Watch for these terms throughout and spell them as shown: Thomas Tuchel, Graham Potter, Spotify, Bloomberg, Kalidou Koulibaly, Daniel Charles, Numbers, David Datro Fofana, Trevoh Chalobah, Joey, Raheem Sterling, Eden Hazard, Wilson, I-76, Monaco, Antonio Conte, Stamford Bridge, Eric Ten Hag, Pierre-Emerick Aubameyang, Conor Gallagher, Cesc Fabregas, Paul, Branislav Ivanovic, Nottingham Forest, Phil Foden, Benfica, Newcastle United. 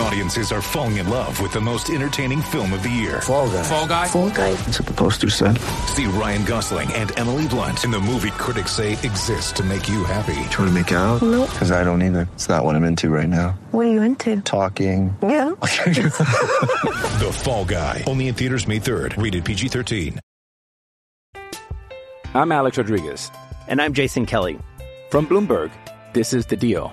Audiences are falling in love with the most entertaining film of the year. Fall Guy. Fall Guy. Fall Guy. That's what the poster said. See Ryan Gosling and Emily Blunt in the movie critics say exists to make you happy. Trying to make it out? Nope. Because I don't either. It's not what I'm into right now. What are you into? Talking. Yeah. The Fall Guy. Only in theaters May 3rd. Rated PG-13. I'm Alex Rodriguez. And I'm Jason Kelly. From Bloomberg, this is The Deal.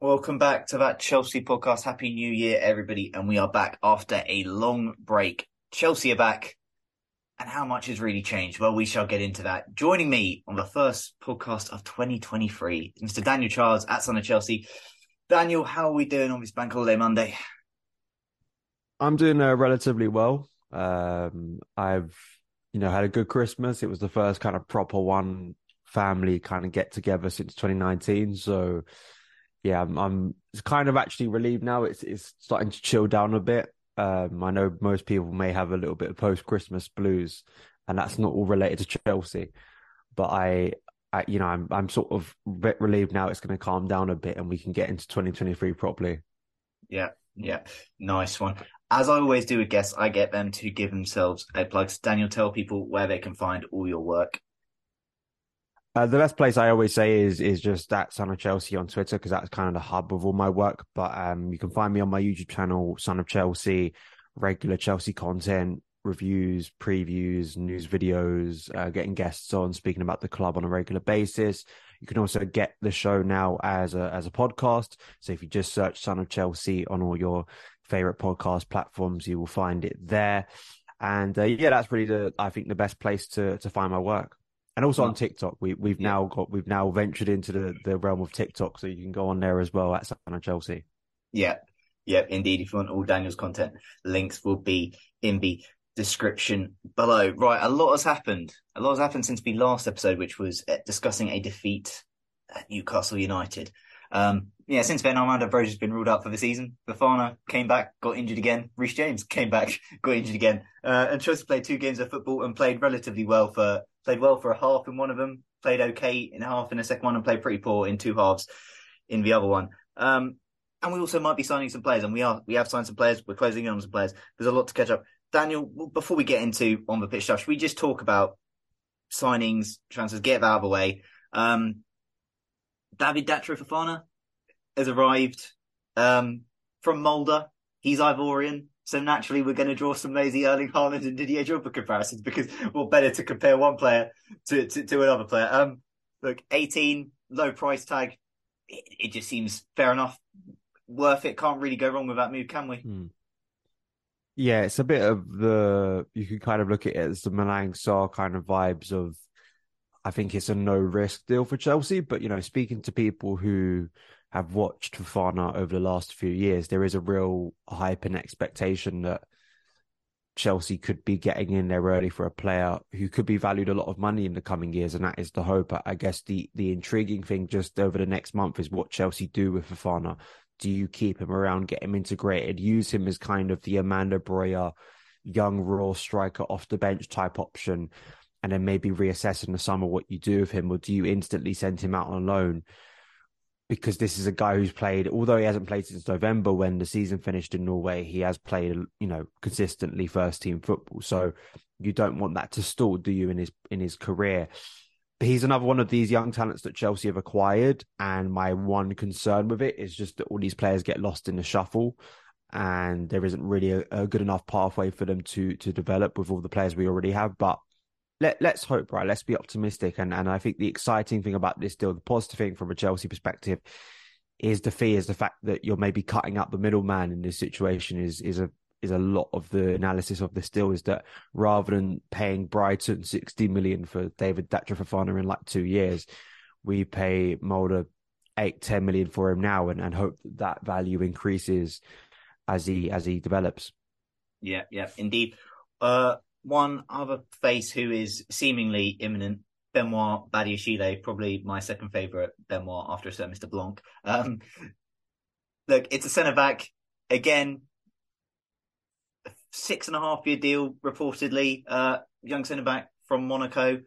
Welcome back to That Chelsea Podcast. Happy New Year, everybody. And we are back after a long break. Chelsea are back. And how much has really changed? Well, we shall get into that. Joining me on the first podcast of 2023, Mr. Daniel Charles at Son of Chelsea. Daniel, how are we doing on this Bank Holiday Monday? I'm doing relatively well. I've, had a good Christmas. It was the first kind of proper one family kind of get together since 2019. So yeah, I'm kind of actually relieved now. It's starting to chill down a bit. I know most people may have a little bit of post-Christmas blues, and that's not all related to Chelsea. But I'm sort of a bit relieved now. It's going to calm down a bit, and we can get into 2023 properly. Yeah, nice one. As I always do with guests, I get them to give themselves a plug. So Daniel, tell people where they can find all your work. The best place I always say is just at Son of Chelsea on Twitter, because that's kind of the hub of all my work. But you can find me on my YouTube channel, Son of Chelsea, regular Chelsea content, reviews, previews, news videos, getting guests on, speaking about the club on a regular basis. You can also get the show now as a podcast. So if you just search Son of Chelsea on all your favourite podcast platforms, you will find it there. And that's really the best place to find my work. And also on TikTok, we've now ventured into the realm of TikTok, so you can go on there as well at Son of Chelsea. Yeah, indeed. If you want all Daniel's content, links will be in the description below. Right, A lot has happened since the last episode, which was discussing a defeat at Newcastle United. Since then, Armando Broja has been ruled out for the season. Fofana came back, got injured again. Reece James came back, got injured again. And Chelsea played two games of football and played relatively well for. Played well for a half in one of them, played okay in half in the second one, and played pretty poor in two halves in the other one. And we also might be signing some players, and we have signed some players. We're closing in on some players. There's a lot to catch up. Daniel, before we get into on the pitch stuff, should we just talk about signings, transfers, get that out of the way? David Datro Fofana has arrived from Molde. He's Ivorian. So naturally, we're going to draw some lazy Erling Haaland and Didier Drogba comparisons, because well, better to compare one player to another player. Look, 18, low price tag. It just seems fair enough. Worth it. Can't really go wrong with that move, can we? Yeah, it's a bit of you can kind of look at it as the Malang Sarr kind of vibes of, I think it's a no-risk deal for Chelsea. But, speaking to people who have watched Fofana over the last few years, there is a real hype and expectation that Chelsea could be getting in there early for a player who could be valued a lot of money in the coming years, and that is the hope. I guess the intriguing thing just over the next month is what Chelsea do with Fofana. do you keep him around, get him integrated, use him as kind of the Amanda Breuer, young, raw striker off the bench type option, and then maybe reassess in the summer what you do with him, or do you instantly send him out on loan? Because this is a guy who's played, although he hasn't played since November when the season finished in Norway, he has played, you know, consistently first team football. So you don't want that to stall, do you, in his career? But he's another one of these young talents that Chelsea have acquired. And my one concern with it is just that all these players get lost in the shuffle, and there isn't really a good enough pathway for them to develop with all the players we already have. But let's hope, right? Let's be optimistic. And I think the exciting thing about this deal, the positive thing from a Chelsea perspective, is the fee, is the fact that you're maybe cutting out the middleman in this situation is a lot of the analysis of this deal, is that rather than paying Brighton 60 million for David Datro Fofana in like 2 years, we pay Molde 8-10 million for him now and hope that value increases as he develops. Yeah, indeed. One other face who is seemingly imminent, Benoit Badiashile, probably my second favourite Benoit after a certain Mr. Blanc. Look, it's a centre-back. Again, 6.5-year deal, reportedly. Young centre-back from Monaco.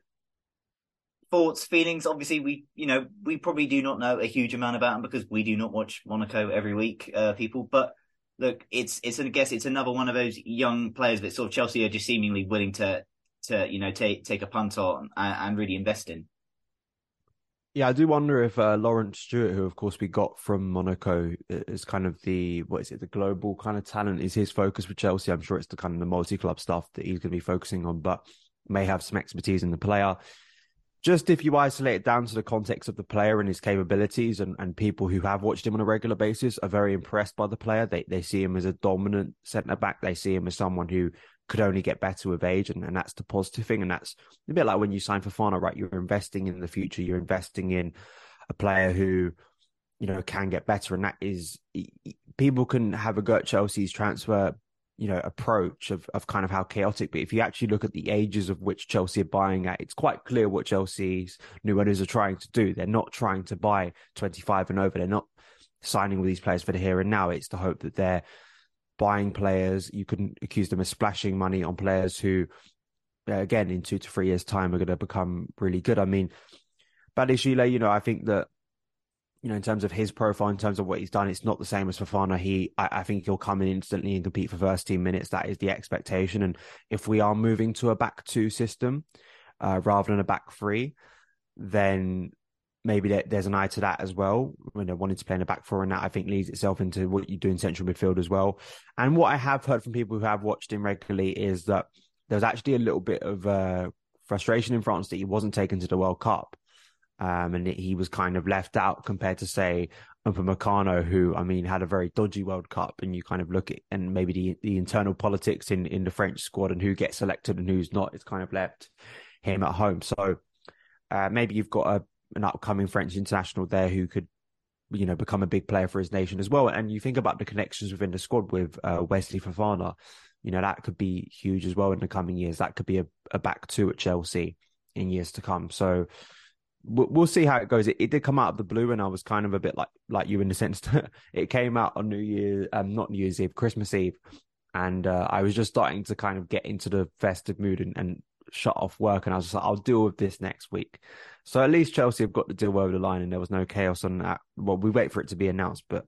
Thoughts, feelings? Obviously, we probably do not know a huge amount about him because we do not watch Monaco every week, people. But look, it's another one of those young players that sort of Chelsea are just seemingly willing to take a punt on and really invest in. Yeah, I do wonder if Laurent Stewart, who of course we got from Monaco, is kind of the global kind of talent, is his focus for Chelsea. I'm sure it's the kind of the multi-club stuff that he's going to be focusing on, but may have some expertise in the player. Just if you isolate it down to the context of the player and his capabilities, and people who have watched him on a regular basis are very impressed by the player. They see him as a dominant centre-back. They see him as someone who could only get better with age, and that's the positive thing. And that's a bit like when you sign Fofana, right? You're investing in the future. You're investing in a player who, you know, can get better. And that is, people can have a go at Chelsea's transfer, you know, approach of kind of how chaotic, but if you actually look at the ages of which Chelsea are buying at, it's quite clear what Chelsea's new owners are trying to do. They're not trying to buy 25 and over. They're not signing with these players for the here and now. It's the hope that they're buying players. You couldn't accuse them of splashing money on players who, again, in 2 to 3 years' time are going to become really good. I mean, Badiashile, you know, I think that, you know, in terms of his profile, in terms of what he's done, it's not the same as Fofana. I think he'll come in instantly and compete for first team minutes. That is the expectation. And if we are moving to a back two system rather than a back three, then maybe there's an eye to that as well. When they're wanting to play in a back four, and that I think leads itself into what you do in central midfield as well. And what I have heard from people who have watched him regularly is that there's actually a little bit of frustration in France that he wasn't taken to the World Cup. And he was kind of left out compared to, say, Upamecano, who, I mean, had a very dodgy World Cup. And you kind of look at, and maybe the internal politics in the French squad and who gets selected and who's not, it's kind of left him at home. So maybe you've got an upcoming French international there who could, you know, become a big player for his nation as well. And you think about the connections within the squad with Wesley Fofana, you know, that could be huge as well in the coming years. That could be a back two at Chelsea in years to come. So we'll see how it goes. It did come out of the blue, and I was kind of a bit like you in the sense that it came out on New Year's, not New Year's Eve, Christmas Eve. And I was just starting to kind of get into the festive mood and shut off work. And I was just like, I'll deal with this next week. So at least Chelsea have got the deal over the line and there was no chaos on that. Well, we wait for it to be announced, but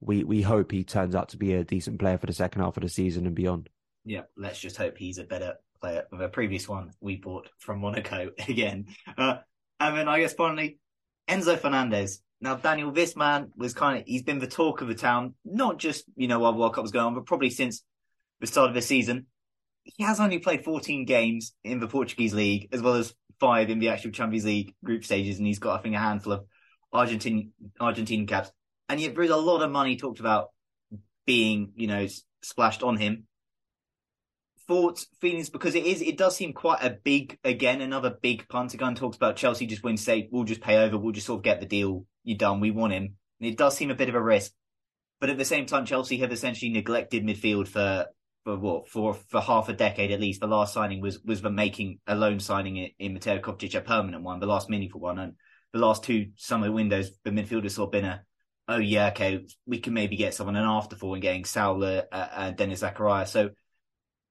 we hope he turns out to be a decent player for the second half of the season and beyond. Yeah, let's just hope he's a better player than the previous one we bought from Monaco again. And then I guess finally, Enzo Fernandez. Now, Daniel, this man he's been the talk of the town, not just, you know, while the World Cup was going on, but probably since the start of the season. He has only played 14 games in the Portuguese league, as well as 5 in the actual Champions League group stages. And he's got, I think, a handful of Argentine caps. And yet there is a lot of money talked about being, you know, splashed on him. Thoughts, feelings, because it does seem quite a big, again, another big punt. Again, talks about Chelsea just win, say, we'll just pay over, we'll just sort of get the deal, you're done, we want him. And it does seem a bit of a risk. But at the same time, Chelsea have essentially neglected midfield for half a decade at least. The last signing was the making a loan signing in Mateo Kovacic, a permanent one, the last meaningful one. And the last 2 summer windows, the midfield has sort of been a oh yeah, okay, we can maybe get someone, and after falling getting Salah and Denis Zakaria. So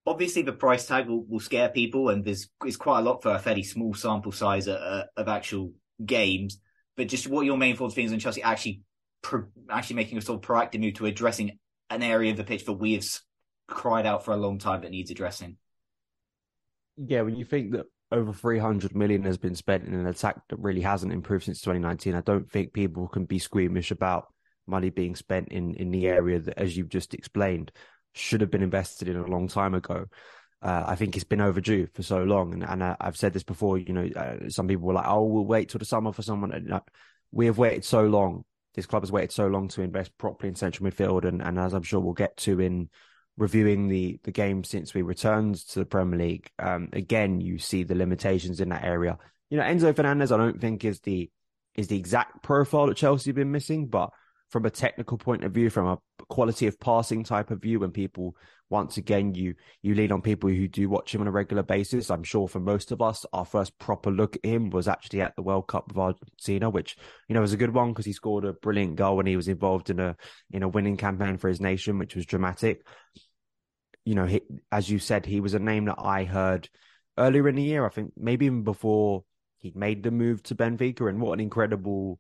obviously the price tag will scare people, and there's quite a lot for a fairly small sample size of actual games. But just what your main thoughts on Chelsea actually making a sort of proactive move to addressing an area of the pitch that we have cried out for a long time that needs addressing. Yeah, when you think that over 300 million has been spent in an attack that really hasn't improved since 2019, I don't think people can be squeamish about money being spent in the area that, as you've just explained, should have been invested in a long time ago. I think it's been overdue for so long. And I've said this before, you know, some people were like, oh, we'll wait till the summer for someone. And, we have waited so long. This club has waited so long to invest properly in central midfield. And as I'm sure we'll get to in reviewing the game since we returned to the Premier League, again, you see the limitations in that area. You know, Enzo Fernandez, I don't think is the exact profile that Chelsea have been missing, but from a technical point of view, from a quality of passing type of view, when people, once again, you lean on people who do watch him on a regular basis. I'm sure for most of us, our first proper look at him was actually at the World Cup of Argentina, which, you know, was a good one because he scored a brilliant goal when he was involved in a winning campaign for his nation, which was dramatic. You know, he, as you said, he was a name that I heard earlier in the year, I think maybe even before he'd made the move to Benfica, and what an incredible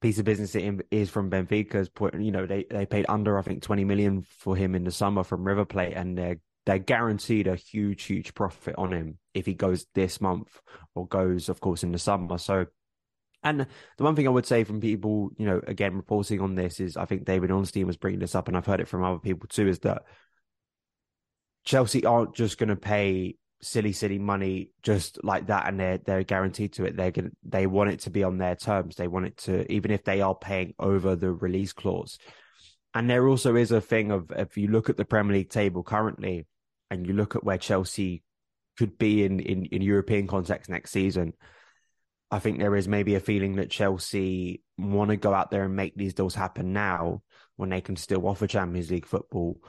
piece of business it is from Benfica's point. You know, they paid under, I think, 20 million for him in the summer from River Plate, and they're guaranteed a huge, huge profit on him if he goes this month or goes, of course, in the summer. So, and the one thing I would say from people, you know, again, reporting on this is, I think David Onstein was bringing this up, and I've heard it from other people too, is that Chelsea aren't just going to pay silly money just like that, and they're guaranteed to it. They want it to be on their terms. They want it to, even if they are paying over the release clause. And there also is a thing of, if you look at the Premier League table currently and you look at where Chelsea could be in European context next season, I think there is maybe a feeling that Chelsea want to go out there and make these deals happen now when they can still offer Champions League football,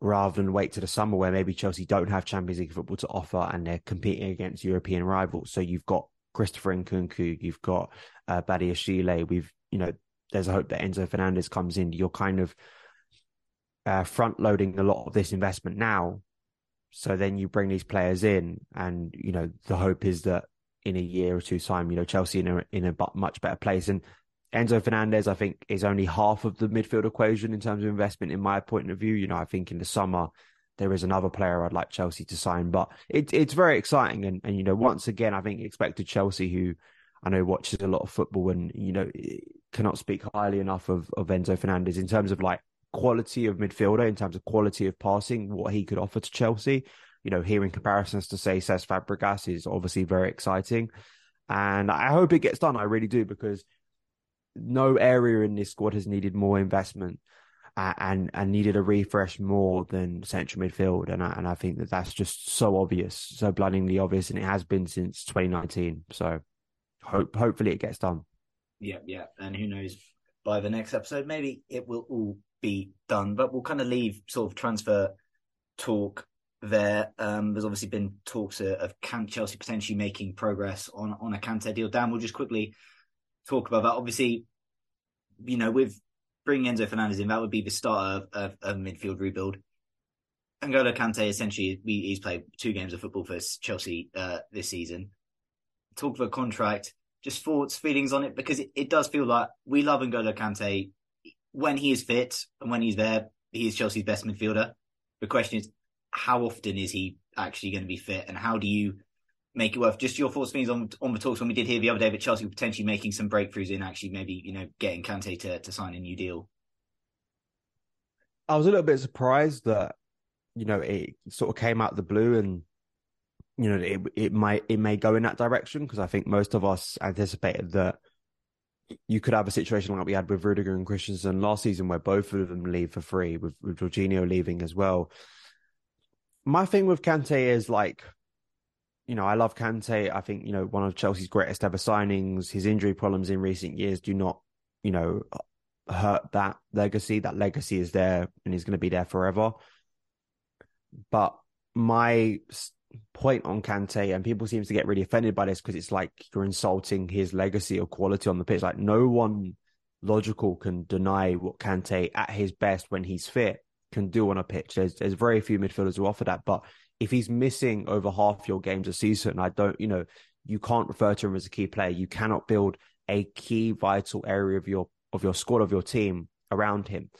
rather than wait to the summer where maybe Chelsea don't have Champions League football to offer and they're competing against European rivals. So you've got Christopher Nkunku, you've got Badia Shile, there's a hope that Enzo Fernandez comes in. You're kind of front-loading a lot of this investment now. So then you bring these players in and, you know, the hope is that in a year or two's time, you know, Chelsea in a much better place. And Enzo Fernandez, I think, is only half of the midfield equation in terms of investment, in my point of view. You know, I think in the summer, there is another player I'd like Chelsea to sign, but it's very exciting. And, you know, once again, I think expected Chelsea, who I know watches a lot of football and, you know, cannot speak highly enough of Enzo Fernandez in terms of like quality of midfielder, in terms of quality of passing, what he could offer to Chelsea. You know, hearing comparisons to, say, Cesc Fabregas is obviously very exciting. And I hope it gets done. I really do, because no area in this squad has needed more investment and needed a refresh more than central midfield. And I think that's just so obvious, so blindingly obvious. And it has been since 2019. So hopefully it gets done. Yeah. And who knows, by the next episode, maybe it will all be done. But we'll kind of leave sort of transfer talk there. There's obviously been talks of Chelsea potentially making progress on a Kante deal. Dan, we'll just quickly talk about that. Obviously, you know, with bringing Enzo Fernandez in, that would be the start of a midfield rebuild. N'Golo Kante, essentially, he's played 2 games of football for Chelsea this season. Talk of a contract, just thoughts, feelings on it, because it does feel like we love N'Golo Kante. When he is fit and when he's there, he is Chelsea's best midfielder. The question is, how often is he actually going to be fit, and how do you make it worth? Just your thoughts, things on the talks when we did hear the other day that Chelsea were potentially making some breakthroughs in actually maybe, you know, getting Kante to sign a new deal. I was a little bit surprised that, you know, it sort of came out of the blue, and, you know, it may go in that direction, because I think most of us anticipated that you could have a situation like we had with Rudiger and Christensen last season, where both of them leave for free, with Jorginho leaving as well. My thing with Kante is, like, you know, I love Kante. I think, you know, one of Chelsea's greatest ever signings. His injury problems in recent years do not, you know, hurt that legacy. That legacy is there and is going to be there forever. But my point on Kante, and people seem to get really offended by this because it's like you're insulting his legacy or quality on the pitch. Like, no one logical can deny what Kante at his best when he's fit can do on a pitch. There's very few midfielders who offer that, but if he's missing over half your games a season, you can't refer to him as a key player. You cannot build a key vital area of your squad, of your team around him.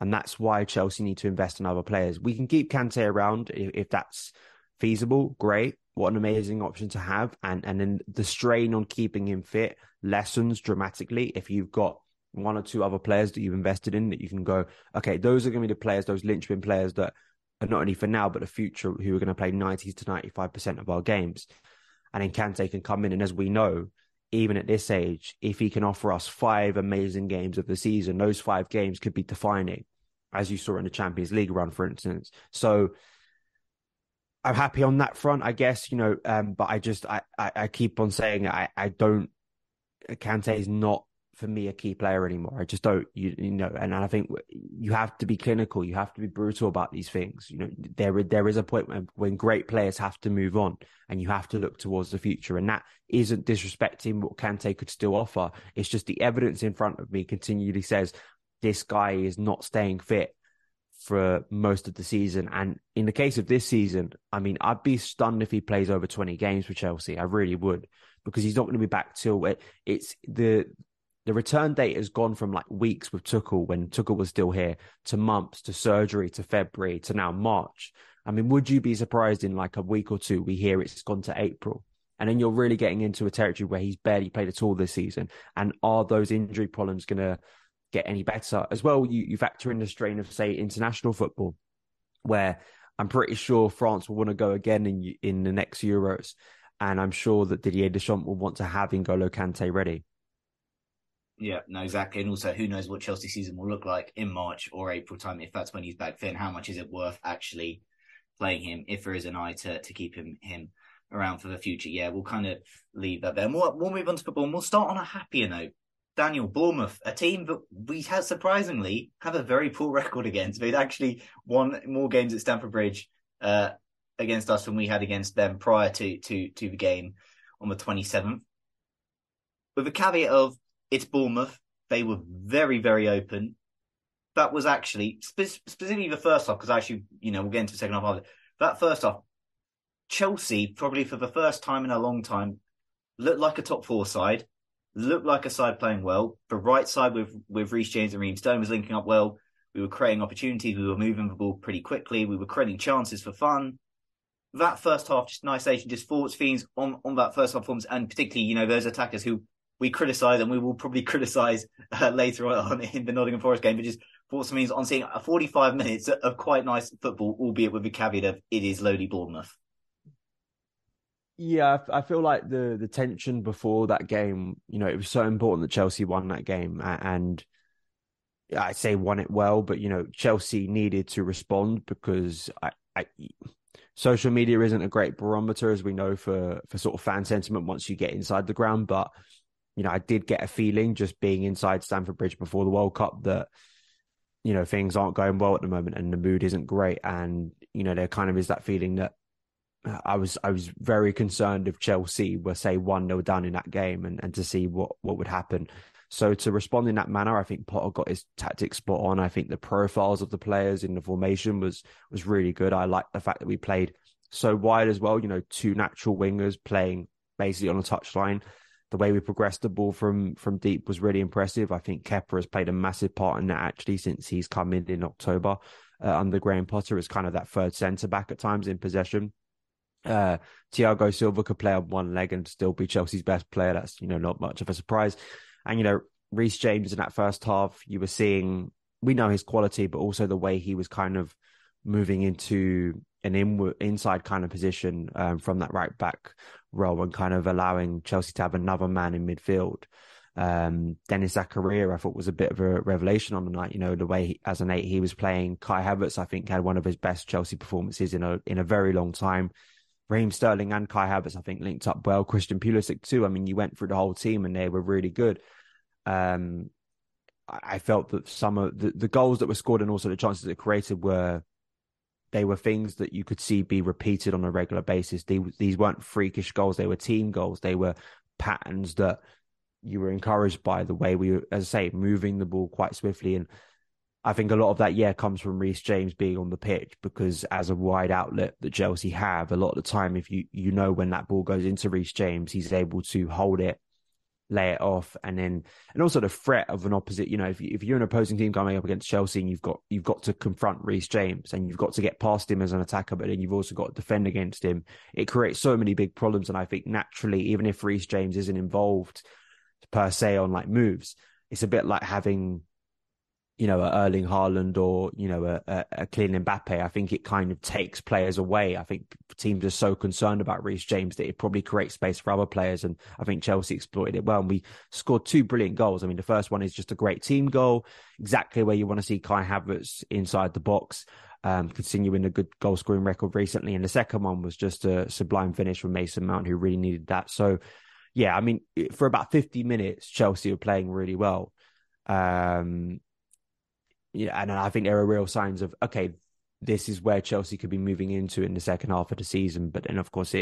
And that's why Chelsea need to invest in other players. We can keep Kante around if that's feasible. Great. What an amazing option to have. And then the strain on keeping him fit lessens dramatically if you've got one or two other players that you've invested in that you can go, okay, those are going to be the players, those linchpin players that are not only for now, but the future, who are going to play 90 to 95% of our games. And then Kante can come in. And as we know, even at this age, if he can offer us 5 amazing games of the season, those 5 games could be defining, as you saw in the Champions League run, for instance. So I'm happy on that front, I guess, but I keep on saying Kante is not, for me, a key player anymore. I just don't, and I think you have to be clinical. You have to be brutal about these things. There is a point when great players have to move on and you have to look towards the future. And that isn't disrespecting what Kante could still offer. It's just the evidence in front of me continually says this guy is not staying fit for most of the season. And in the case of this season, I'd be stunned if he plays over 20 games for Chelsea. I really would, because he's not going to be back till it's the return date has gone from like weeks with Tuchel, when Tuchel was still here, to months, to surgery, to February, to now March. Would you be surprised in like a week or two we hear it's gone to April? And then you're really getting into a territory where he's barely played at all this season. And are those injury problems going to get any better? As well, you factor in the strain of, say, international football, where I'm pretty sure France will want to go again in the next Euros, and I'm sure that Didier Deschamps will want to have N'Golo Kante ready. Yeah, no, exactly. And also, who knows what Chelsea season will look like in March or April time, if that's when he's back fit. How much is it worth actually playing him if there is an eye to keep him around for the future? Yeah, we'll kind of leave that there. We'll move on to football, and we'll start on a happier note. Daniel, Bournemouth, a team that we have surprisingly have a very poor record against. They'd actually won more games at Stamford Bridge against us than we had against them prior to the game on the 27th. With a caveat of, it's Bournemouth. They were very, very open. That was actually, specifically the first half, because actually, we'll get into the second half after. That first half, Chelsea, probably for the first time in a long time, looked like a top-4 side, looked like a side playing well. The right side with Reece James and Raheem Sterling was linking up well. We were creating opportunities. We were moving the ball pretty quickly. We were creating chances for fun. That first half, just an isolation, just forwards fiends on that first half performance, and particularly, those attackers who we criticise, and we will probably criticise later on in the Nottingham Forest game, but just for some reason on seeing 45 minutes of quite nice football, albeit with the caveat of it is lowly Bournemouth. Yeah, I feel like the tension before that game, it was so important that Chelsea won that game, and I'd say won it well, but, Chelsea needed to respond, because social media isn't a great barometer, as we know, for sort of fan sentiment once you get inside the ground, but I did get a feeling just being inside Stamford Bridge before the World Cup that, things aren't going well at the moment and the mood isn't great. And, there kind of is that feeling that I was very concerned if Chelsea were, say, 1-0 down in that game and to see what would happen. So to respond in that manner, I think Potter got his tactics spot on. I think the profiles of the players in the formation was really good. I liked the fact that we played so wide as well, two natural wingers playing basically on a touchline. The way we progressed the ball from deep was really impressive. I think Kepa has played a massive part in that, actually, since he's come in October under Graham Potter as kind of that third centre-back at times in possession. Thiago Silva could play on one leg and still be Chelsea's best player. That's, not much of a surprise. And, Reece James in that first half, you were seeing, we know his quality, but also the way he was kind of moving into an inside kind of position from that right back role and kind of allowing Chelsea to have another man in midfield. Denis Zakaria, I thought, was a bit of a revelation on the night. The way as an 8 he was playing. Kai Havertz, I think, had one of his best Chelsea performances in a very long time. Raheem Sterling and Kai Havertz, I think, linked up well. Christian Pulisic too. You went through the whole team and they were really good. I felt that some of the goals that were scored and also the chances that created were things that you could see be repeated on a regular basis. These weren't freakish goals. They were team goals. They were patterns that you were encouraged by the way we were, as I say, moving the ball quite swiftly. And I think a lot of that, comes from Reece James being on the pitch, because as a wide outlet that Chelsea have, a lot of the time, if you know when that ball goes into Reece James, he's able to hold it, lay it off, and also the threat of an opposite. You know, if you're an opposing team coming up against Chelsea, and you've got to confront Reece James, and you've got to get past him as an attacker, but then you've also got to defend against him. It creates so many big problems, and I think naturally, even if Reece James isn't involved per se on like moves, it's a bit like having, you know, a Erling Haaland or, you know, a Kylian Mbappe. I think it kind of takes players away. I think teams are so concerned about Reece James that it probably creates space for other players. And I think Chelsea exploited it well. And we scored two brilliant goals. I mean, the first one is just a great team goal, exactly where you want to see Kai Havertz inside the box, continuing a good goal scoring record recently. And the second one was just a sublime finish from Mason Mount, who really needed that. So, yeah, I mean, for about 50 minutes, Chelsea were playing really well. Yeah, and I think there are real signs of, okay, this is where Chelsea could be moving into in the second half of the season. But then, of course,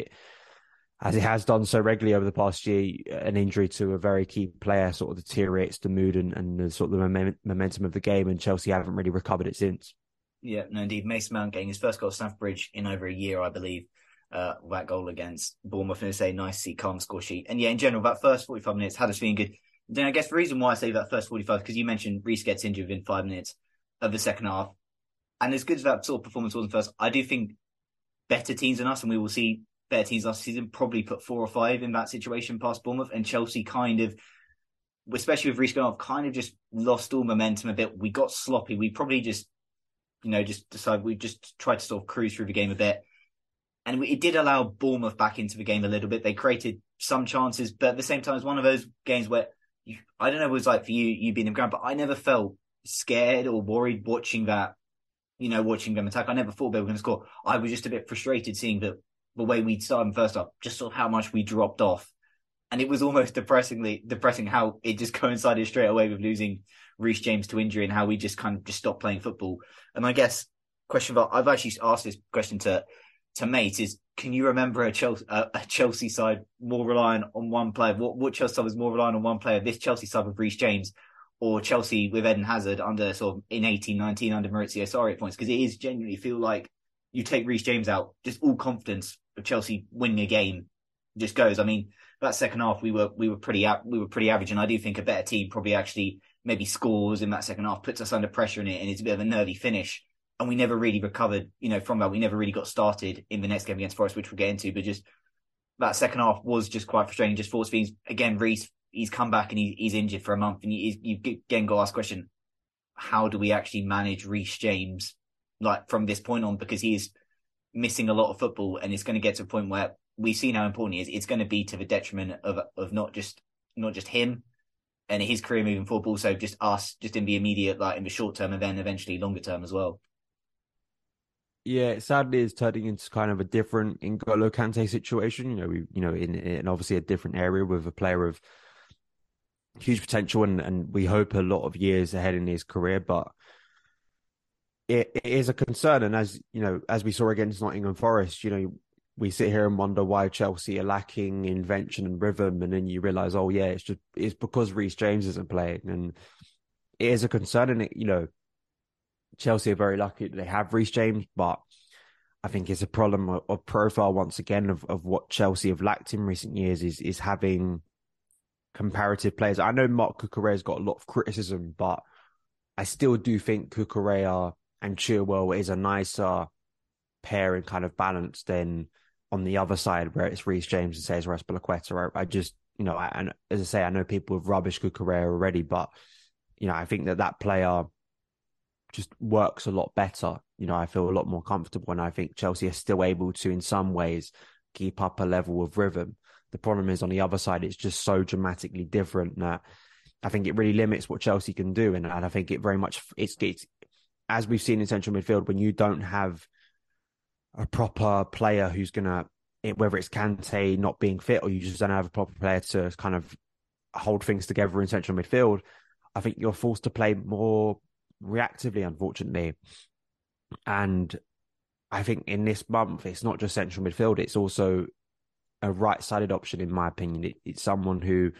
as it has done so regularly over the past year, an injury to a very key player sort of deteriorates the mood and the sort of the momentum of the game, and Chelsea haven't really recovered it since. Yeah, no, indeed. Mason Mount getting his first goal at Stamford Bridge in over a year, I believe. That goal against Bournemouth, and it's a nice, calm score sheet. And yeah, in general, that first 45 minutes had us feeling good. Then I guess the reason why I say that first 45, because you mentioned Reece gets injured within 5 minutes of the second half. And as good as that sort of performance was in the first, I do think better teams than us, and we will see better teams last season, probably put 4 or 5 in that situation past Bournemouth. And Chelsea kind of, especially with Reece going off, kind of just lost all momentum a bit. We got sloppy. We probably just decided we just tried to sort of cruise through the game a bit. And it did allow Bournemouth back into the game a little bit. They created some chances, but at the same time, it's one of those games where, I don't know what it was like for you being in the ground, but I never felt scared or worried watching that, you know, watching them attack. I never thought they were going to score. I was just a bit frustrated seeing that the way we started first up, just sort of how much we dropped off. And it was almost depressing how it just coincided straight away with losing Reece James to injury and how we just kind of just stopped playing football. And I guess I've actually asked this question to mate is, can you remember a Chelsea side more reliant on one player? What Chelsea side was more reliant on one player? This Chelsea side with Reece James, or Chelsea with Eden Hazard under sort of in 18-19 under Maurizio Sarri at points? Because it is genuinely feel like you take Reece James out, just all confidence of Chelsea winning a game just goes. I mean, that second half we were pretty average, and I do think a better team probably actually maybe scores in that second half, puts us under pressure in it, and it's a bit of a nervy finish. And we never really recovered, you know, from that. We never really got started in the next game against Forest, which we'll get into. But just that second half was just quite frustrating. Just forced things. Again, Reece, he's come back and he's injured for a month. And you again got to ask the question, how do we actually manage Reece James like from this point on? Because he is missing a lot of football, and it's going to get to a point where we've seen how important he is. It's going to be to the detriment of not just him and his career moving forward, but also just us, just in the immediate, like in the short term, and then eventually longer term as well. Yeah, it sadly is turning into kind of a different N'Golo Kante situation. You know, in obviously a different area with a player of huge potential and we hope a lot of years ahead in his career. But it is a concern. And as you know, as we saw against Nottingham Forest, you know, we sit here and wonder why Chelsea are lacking invention and rhythm, and then you realise, oh yeah, it's because Reece James isn't playing, and it is a concern. And it, you know, Chelsea are very lucky that they have Reece James, but I think it's a problem of profile once again of what Chelsea have lacked in recent years is having comparative players. I know Marc Cucurella's got a lot of criticism, but I still do think Cucurella and Chilwell is a nicer pair and kind of balance than on the other side where it's Reece James and Cesar Azpilicueta. I just, you know, and as I say, I know people have rubbished Cucurella already, but you know, I think that player just works a lot better. You know, I feel a lot more comfortable, and I think Chelsea are still able to, in some ways, keep up a level of rhythm. The problem is on the other side, it's just so dramatically different that I think it really limits what Chelsea can do. And I think it very much, it's as we've seen in central midfield, when you don't have a proper player who's going to, whether it's Kante not being fit or you just don't have a proper player to kind of hold things together in central midfield, I think you're forced to play more reactively, unfortunately. And I think in this month, it's not just central midfield, it's also a right-sided option, in my opinion. It's someone who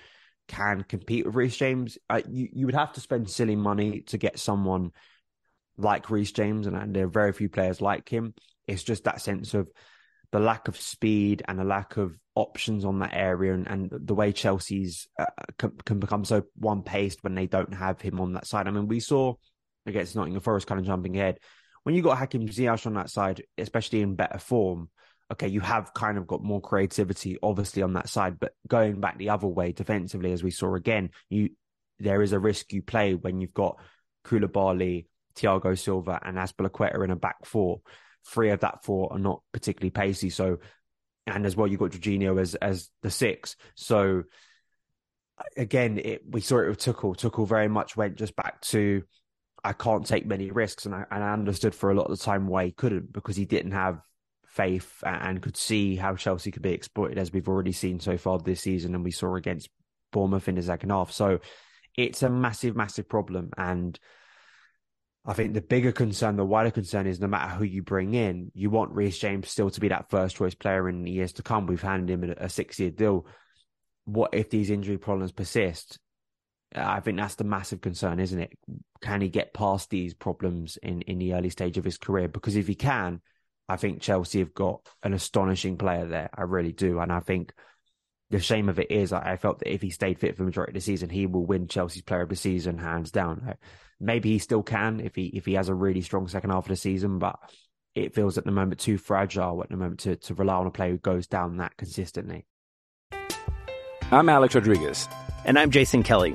can compete with Reece James. You would have to spend silly money to get someone like Reece James, and there are very few players like him. It's just that sense of the lack of speed and the lack of options on that area, and the way Chelsea's can become so one-paced when they don't have him on that side. I mean, we saw against Nottingham Forest, kind of jumping ahead, when you got Hakim Ziyech on that side, especially in better form, okay, you have kind of got more creativity, obviously, on that side. But going back the other way, defensively, as we saw again, there is a risk you play when you've got Koulibaly, Thiago Silva and Azpilicueta in a back four. Three of that four are not particularly pacey. So, and as well, you've got Jorginho as the six. So, again, we saw it with Tuchel. Tuchel very much went just back to, I can't take many risks. And I understood for a lot of the time why he couldn't, because he didn't have faith and could see how Chelsea could be exploited, as we've already seen so far this season. And we saw against Bournemouth in the second half. So it's a massive, massive problem. And I think the bigger concern, the wider concern is no matter who you bring in, you want Reece James still to be that first choice player in the years to come. We've handed him a 6-year deal. What if these injury problems persist? I think that's the massive concern, isn't it? Can he get past these problems in the early stage of his career? Because if he can, I think Chelsea have got an astonishing player there. I really do. And I think the shame of it is I felt that if he stayed fit for the majority of the season, he will win Chelsea's player of the season, hands down. Maybe he still can if he has a really strong second half of the season, but it feels at the moment too fragile at the moment to rely on a player who goes down that consistently. I'm Alex Rodriguez. And I'm Jason Kelly.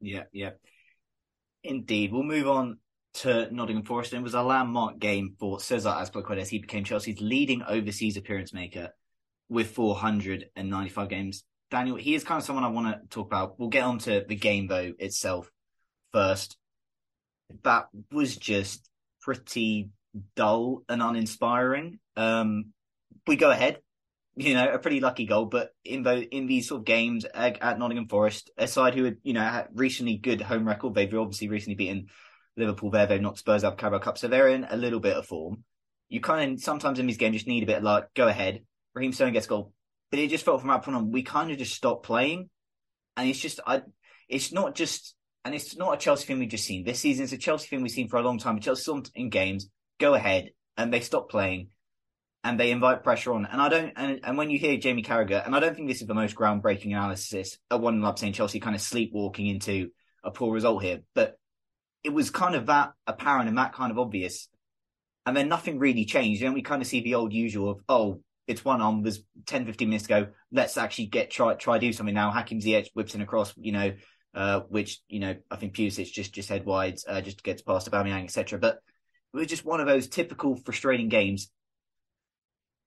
Yeah. Indeed. We'll move on to Nottingham Forest. It was a landmark game for Cesar Azpilicueta as he became Chelsea's leading overseas appearance maker with 495 games. Daniel, he is kind of someone I want to talk about. We'll get on to the game, though, itself first. That was just pretty dull and uninspiring. We go ahead. You know, a pretty lucky goal, but in these sort of games at Nottingham Forest, a side who had, you know, had recently good home record, they've obviously recently beaten Liverpool there, they've knocked Spurs out of Carabao Cup, so they're in a little bit of form. You kind of, sometimes in these games, just need a bit of luck, go ahead, Raheem Sterling gets a goal, but it just felt from that point on, we kind of just stopped playing, and it's just, it's not a Chelsea thing we've just seen this season, it's a Chelsea thing we've seen for a long time. Chelsea in games, go ahead, and they stop playing, and they invite pressure on. And when you hear Jamie Carragher, and I don't think this is the most groundbreaking analysis at one love saying Chelsea kind of sleepwalking into a poor result here, but it was kind of that apparent and that kind of obvious. And then nothing really changed. Then we kind of see the old usual of, oh, it's one on, there's 10, 15 minutes to go. Let's actually try do something now. Hakim Ziyech whips in across, you know, which, you know, I think Pulisic just head wide, just gets past Aubameyang, etc. But it was just one of those typical frustrating games.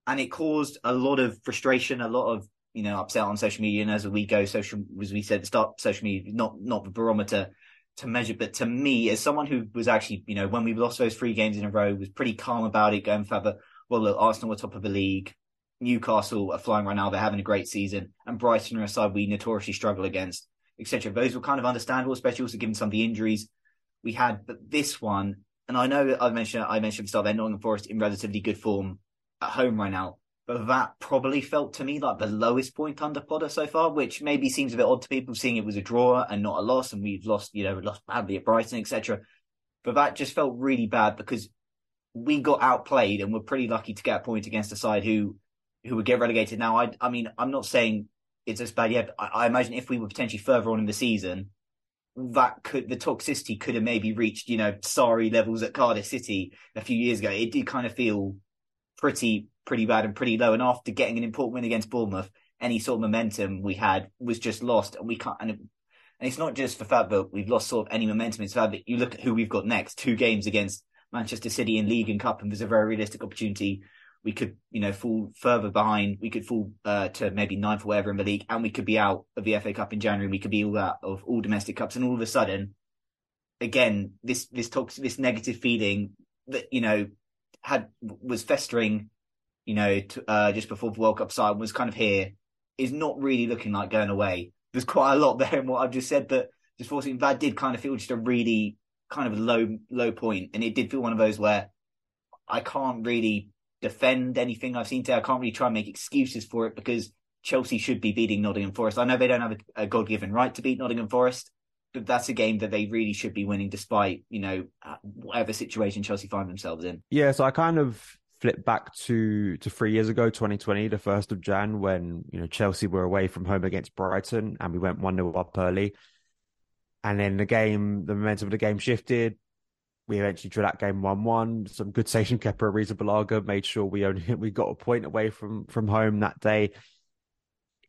And it caused a lot of frustration, a lot of, you know, upset on social media. And as we said at the start, social media not the barometer to measure, but to me, as someone who was actually, you know, when we lost those 3 games in a row, was pretty calm about it, going further. Well, look, Arsenal are top of the league, Newcastle are flying right now, they're having a great season, and Brighton are a side we notoriously struggle against, etc. Those were kind of understandable, especially also given some of the injuries we had. But this one, and I know I mentioned at the start, they're Nottingham Forest in relatively good form at home right now, but that probably felt to me like the lowest point under Potter so far, which maybe seems a bit odd to people, seeing it was a draw and not a loss, and we've lost, you know, badly at Brighton, etc. But that just felt really bad because we got outplayed and we're pretty lucky to get a point against a side who would get relegated. Now, I mean, I'm not saying it's as bad yet, but I imagine if we were potentially further on in the season, that could, the toxicity could have maybe reached, you know, sorry levels at Cardiff City a few years ago. It did kind of feel pretty bad and pretty low. And after getting an important win against Bournemouth, any sort of momentum we had was just lost. And we can't, and it's not just the fact that we've lost sort of any momentum. It's the fact that you look at who we've got next, 2 games against Manchester City in League and Cup, and there's a very realistic opportunity we could, you know, fall further behind. We could fall to maybe 9th or whatever in the league, and we could be out of the FA Cup in January. We could be all out of all domestic cups, and all of a sudden, again, this negative feeling that, you know, was festering, you know, just before the World Cup side was kind of here, is not really looking like going away. There's quite a lot there in what I've just said, but just forcing that did kind of feel just a really kind of low point, and it did feel one of those where I can't really defend anything I've seen today. I can't really try and make excuses for it, because Chelsea should be beating Nottingham Forest. I know they don't have a God-given right to beat Nottingham Forest, but that's a game that they really should be winning, despite, you know, whatever situation Chelsea find themselves in. Yeah, so I kind of flip back to 3 years ago, 2020, the 1st of Jan, when, you know, Chelsea were away from home against Brighton and we went 1-0 up early. And then the momentum of the game shifted. We eventually drew that game 1-1. Some good saves from Kepa Arrizabalaga made sure we got a point away from home that day.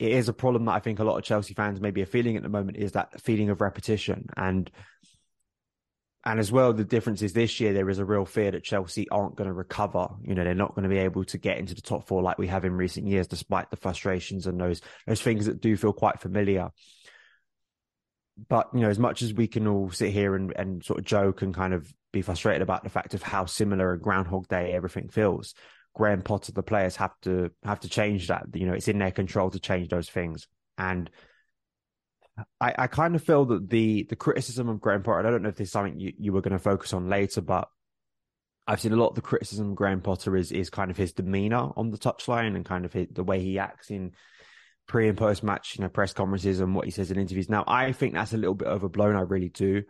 It is a problem that I think a lot of Chelsea fans maybe are feeling at the moment, is that feeling of repetition. And as well, the difference is this year there is a real fear that Chelsea aren't going to recover. You know, they're not going to be able to get into the top 4 like we have in recent years, despite the frustrations and those things that do feel quite familiar. But, you know, as much as we can all sit here and sort of joke and kind of be frustrated about the fact of how similar a Groundhog Day everything feels, Graham Potter, the players have to change that. You know, it's in their control to change those things. And I kind of feel that the criticism of Graham Potter, I don't know if there's something you were going to focus on later, but I've seen a lot of the criticism of Graham Potter is kind of his demeanour on the touchline and kind of the way he acts in pre and post match, you know, press conferences and what he says in interviews. Now, I think that's a little bit overblown. I really do.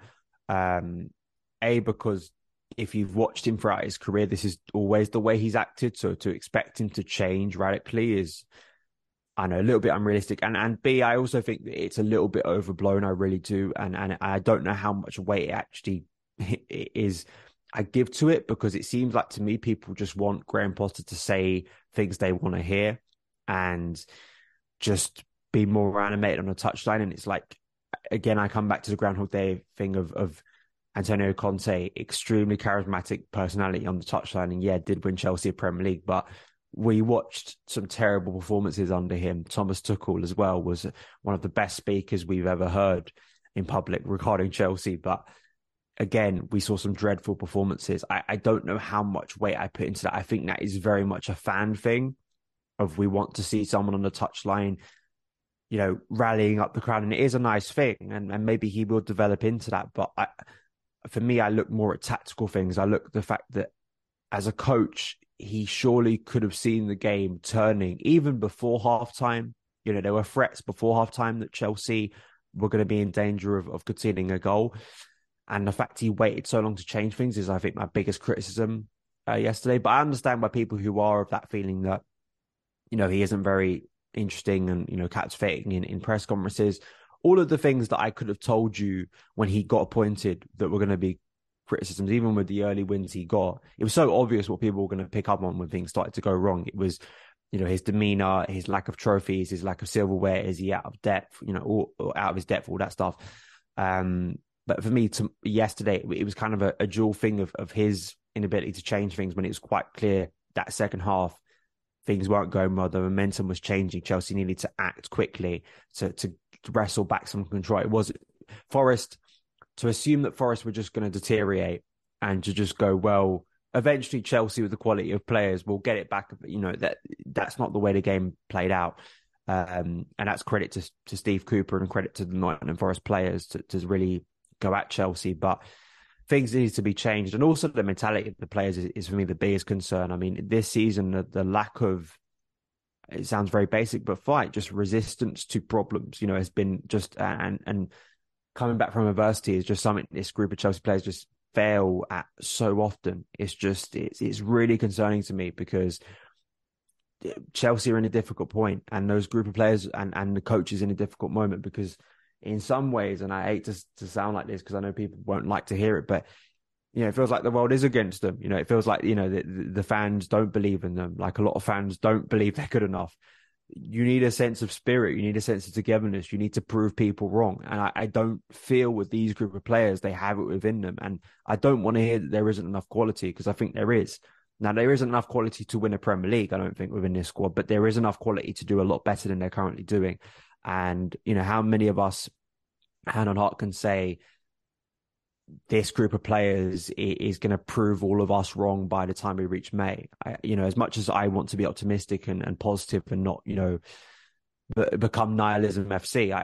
Because if you've watched him throughout his career, this is always the way he's acted. So to expect him to change radically is, I know, a little bit unrealistic. And B, I also think that it's a little bit overblown. I really do. And I don't know how much weight it actually is I give to it, because it seems like to me people just want Graham Potter to say things they want to hear and just be more animated on a touchline. And it's like, again, I come back to the Groundhog Day thing of Antonio Conte, extremely charismatic personality on the touchline, and did win Chelsea a Premier League, but we watched some terrible performances under him. Thomas Tuchel as well was one of the best speakers we've ever heard in public regarding Chelsea, but again, we saw some dreadful performances. I don't know how much weight I put into that. I think that is very much a fan thing of we want to see someone on the touchline, you know, rallying up the crowd. And it is a nice thing. And maybe he will develop into that. But for me, I look more at tactical things. I look at the fact that as a coach, he surely could have seen the game turning even before halftime. You know, there were threats before halftime that Chelsea were going to be in danger of conceding a goal. And the fact he waited so long to change things is, I think, my biggest criticism yesterday. But I understand why people who are of that feeling that, you know, he isn't very interesting and, you know, captivating in press conferences. All of the things that I could have told you when he got appointed that were going to be criticisms, even with the early wins he got, it was so obvious what people were going to pick up on when things started to go wrong. It was, you know, his demeanor, his lack of trophies, his lack of silverware, is he out of depth, you know, or out of his depth, all that stuff. But for me, yesterday, it was kind of a dual thing of his inability to change things when it was quite clear that second half, things weren't going well. The momentum was changing. Chelsea needed to act quickly to wrestle back some control. It was Forest to assume that Forest were just going to deteriorate and to just go, well, eventually Chelsea with the quality of players will get it back. You know, that's not the way the game played out. And that's credit to Steve Cooper and credit to the Nottingham Forest players to really go at Chelsea. But things need to be changed. And also the mentality of the players is for me the biggest concern. I mean, this season, the lack of, it sounds very basic, but fight, just resistance to problems, you know, has been just, and coming back from adversity is just something this group of Chelsea players just fail at so often. It's just, it's really concerning to me, because Chelsea are in a difficult point, and those group of players and the coach is in a difficult moment, because in some ways, and I hate to sound like this because I know people won't like to hear it, but you know, it feels like the world is against them. You know, it feels like, you know, the fans don't believe in them. Like a lot of fans don't believe they're good enough. You need a sense of spirit. You need a sense of togetherness. You need to prove people wrong. And I don't feel with these group of players, they have it within them. And I don't want to hear that there isn't enough quality, because I think there is. Now, there isn't enough quality to win a Premier League, I don't think, within this squad, but there is enough quality to do a lot better than they're currently doing. And, you know, how many of us, hand on heart, can say this group of players is going to prove all of us wrong by the time we reach May? You know, as much as I want to be optimistic and positive and not, you know, become nihilism FC,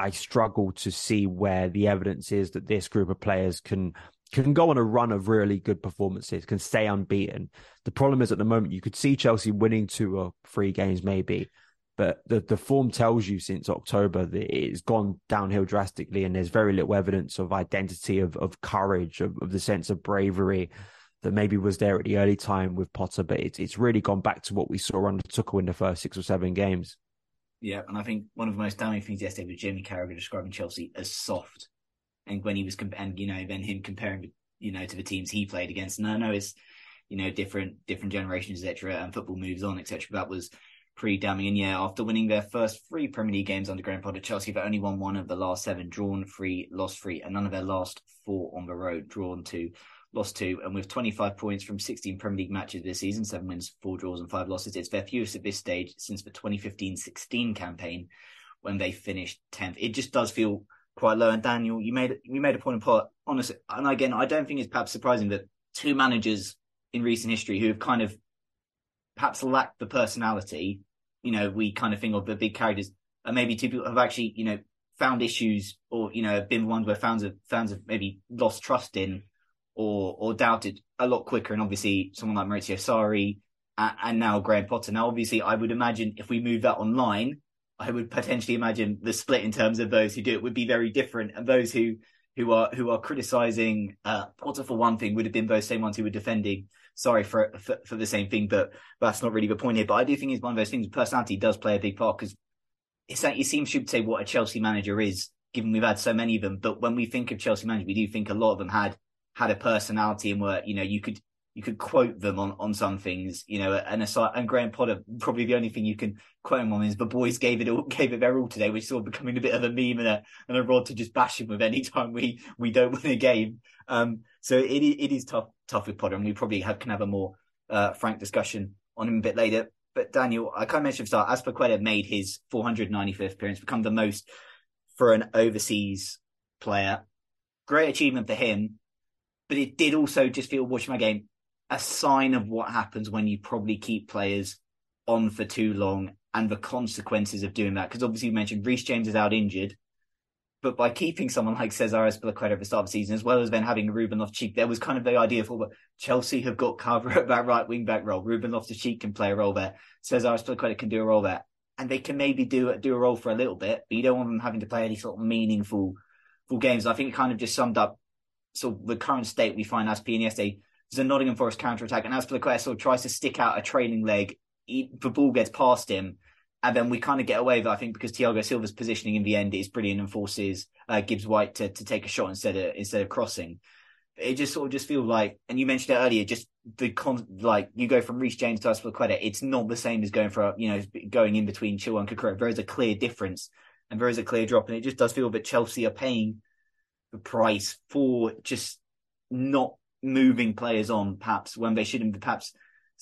I struggle to see where the evidence is that this group of players can go on a run of really good performances, can stay unbeaten. The problem is, at the moment, you could see Chelsea winning 2 or 3 games maybe, but the form tells you since October that it's gone downhill drastically, and there's very little evidence of identity, of courage, of the sense of bravery that maybe was there at the early time with Potter. But it's really gone back to what we saw under Tuchel in the first 6 or 7 games. Yeah, and I think one of the most damning things yesterday was Jamie Carragher describing Chelsea as soft, and when he was comparing, you know, to the teams he played against. And I know it's, you know, different generations, etc., and football moves on, etc. That was pretty damning. And yeah, after winning their first 3 Premier League games under Graham Potter, Chelsea have only won 1 of the last 7, drawn 3, lost 3, and none of their last 4 on the road, drawn 2, lost 2. And with 25 points from 16 Premier League matches this season, 7 wins, 4 draws and 5 losses, it's their fewest at this stage since the 2015-16 campaign, when they finished 10th. It just does feel quite low. And Daniel, you made a point in part, honestly, and again, I don't think it's perhaps surprising that 2 managers in recent history who have kind of perhaps lacked the personality, you know, we kind of think of the big characters, and maybe 2 people have actually, you know, found issues, or, you know, been ones where fans have maybe lost trust in or doubted a lot quicker. And obviously someone like Maurizio Sarri and now Graham Potter. Now, obviously, I would imagine if we move that online, I would potentially imagine the split in terms of those who do it would be very different. And those who are criticising Potter for one thing would have been those same ones who were defending Sarri for the same thing. But that's not really the point here. But I do think it's one of those things. Personality does play a big part, because it seems stupid to say what a Chelsea manager is, given we've had so many of them. But when we think of Chelsea manager, we do think a lot of them had a personality and were, you know, you could quote them on some things, you know, and Graham Potter, probably the only thing you can quote him on is the boys gave it their all today, which is all becoming a bit of a meme and a rod to just bash him with any time we don't win a game. So it is tough with Potter, and we probably can have a more frank discussion on him a bit later. But Daniel, I kind of mentioned at the start, Azpilicueta made his 495th appearance, become the most for an overseas player. Great achievement for him, but it did also just feel, watching my game, a sign of what happens when you probably keep players on for too long and the consequences of doing that. Because obviously you mentioned Reece James is out injured, but by keeping someone like Cesar Azpilicueta at the start of the season, as well as then having Ruben Loftus-Cheek, there was kind of the idea for Chelsea have got cover at that right wing back role. Ruben Loftus-Cheek can play a role there. Cesar Azpilicueta can do a role there, and they can maybe do a role for a little bit, but you don't want them having to play any sort of meaningful full games. I think it kind of just summed up sort of the current state we find Azpi in yesterday. There's a Nottingham Forest counter-attack, and Azpilicueta sort of tries to stick out a trailing leg. The ball gets past him, and then we kind of get away with it, I think, because Thiago Silva's positioning in the end is brilliant and forces Gibbs-White to take a shot instead of crossing. It just sort of just feels like, and you mentioned it earlier, just like you go from Reece James to Azpilicueta, it's not the same as going for, you know, going in between Chilwell and Kukura. There is a clear difference, and there is a clear drop, and it just does feel that Chelsea are paying the price for just not moving players on, perhaps when they shouldn't. Perhaps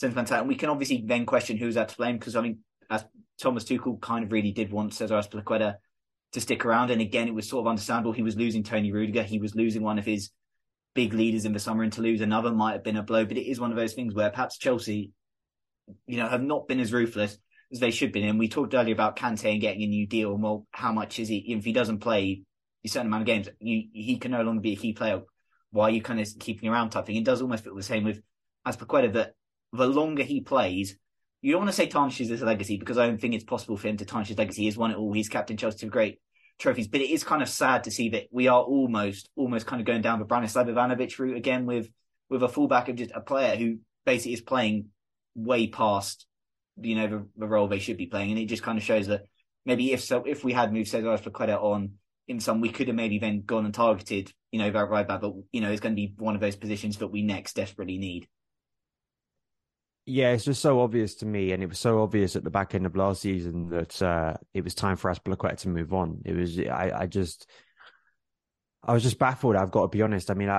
and we can obviously then question who's at to blame, because I mean, as Thomas Tuchel kind of really did want Cesar Azpilicueta to stick around, and again, it was sort of understandable. He was losing Tony Rudiger, he was losing one of his big leaders in the summer, and to lose another might have been a blow. But it is one of those things where perhaps Chelsea, you know, have not been as ruthless as they should be. And we talked earlier about Kante and getting a new deal, and well, how much is he? If he doesn't play a certain amount of games, he can no longer be a key player. Why are you kind of keeping around type thing? It does almost feel the same with Azpilicueta, that the longer he plays, you don't want to say tarnishes his legacy, because I don't think it's possible for him to tarnish his legacy. He's won it all. He's captain Chelsea to great trophies. But it is kind of sad to see that we are almost kind of going down the Branislav Ivanovic route again with a fullback of just a player who basically is playing way past, you know, the role they should be playing. And it just kind of shows that maybe if we had moved Cesar Azpilicueta on in some, we could have maybe then gone and targeted, that right back, but, it's going to be one of those positions that we next desperately need. Yeah, it's just so obvious to me, and it was so obvious at the back end of last season that it was time for Azpilicueta to move on. It was, I was just baffled. I've got to be honest. I mean,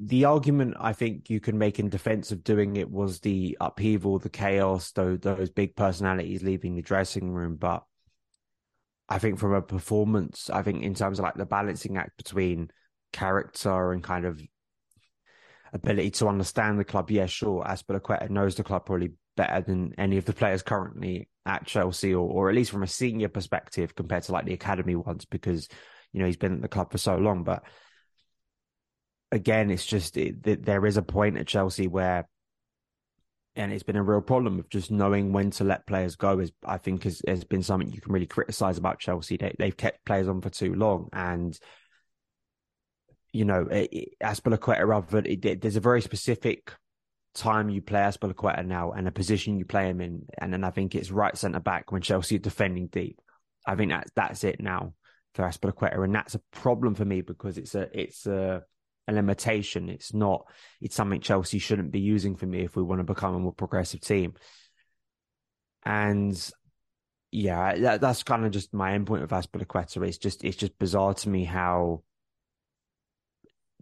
the argument I think you can make in defense of doing it was the upheaval, the chaos, those big personalities leaving the dressing room. But I think from a performance, I think in terms of like the balancing act between character and kind of ability to understand the club, yeah, sure, Azpilicueta knows the club probably better than any of the players currently at Chelsea, or at least from a senior perspective compared to like the academy ones, because he's been at the club for so long. But again, it's just there is a point at Chelsea where, and it's been a real problem of just knowing when to let players go. I think has been something you can really criticize about Chelsea. They've kept players on for too long, and Azpilicueta, there's a very specific time you play Azpilicueta now and a position you play him in, and then I think it's right centre back when Chelsea are defending deep. I think that's it now for Azpilicueta, and that's a problem for me because it's a limitation. It's something Chelsea shouldn't be using for me if we want to become a more progressive team. And yeah, that's kind of just my endpoint with Azpilicueta. It's just bizarre to me how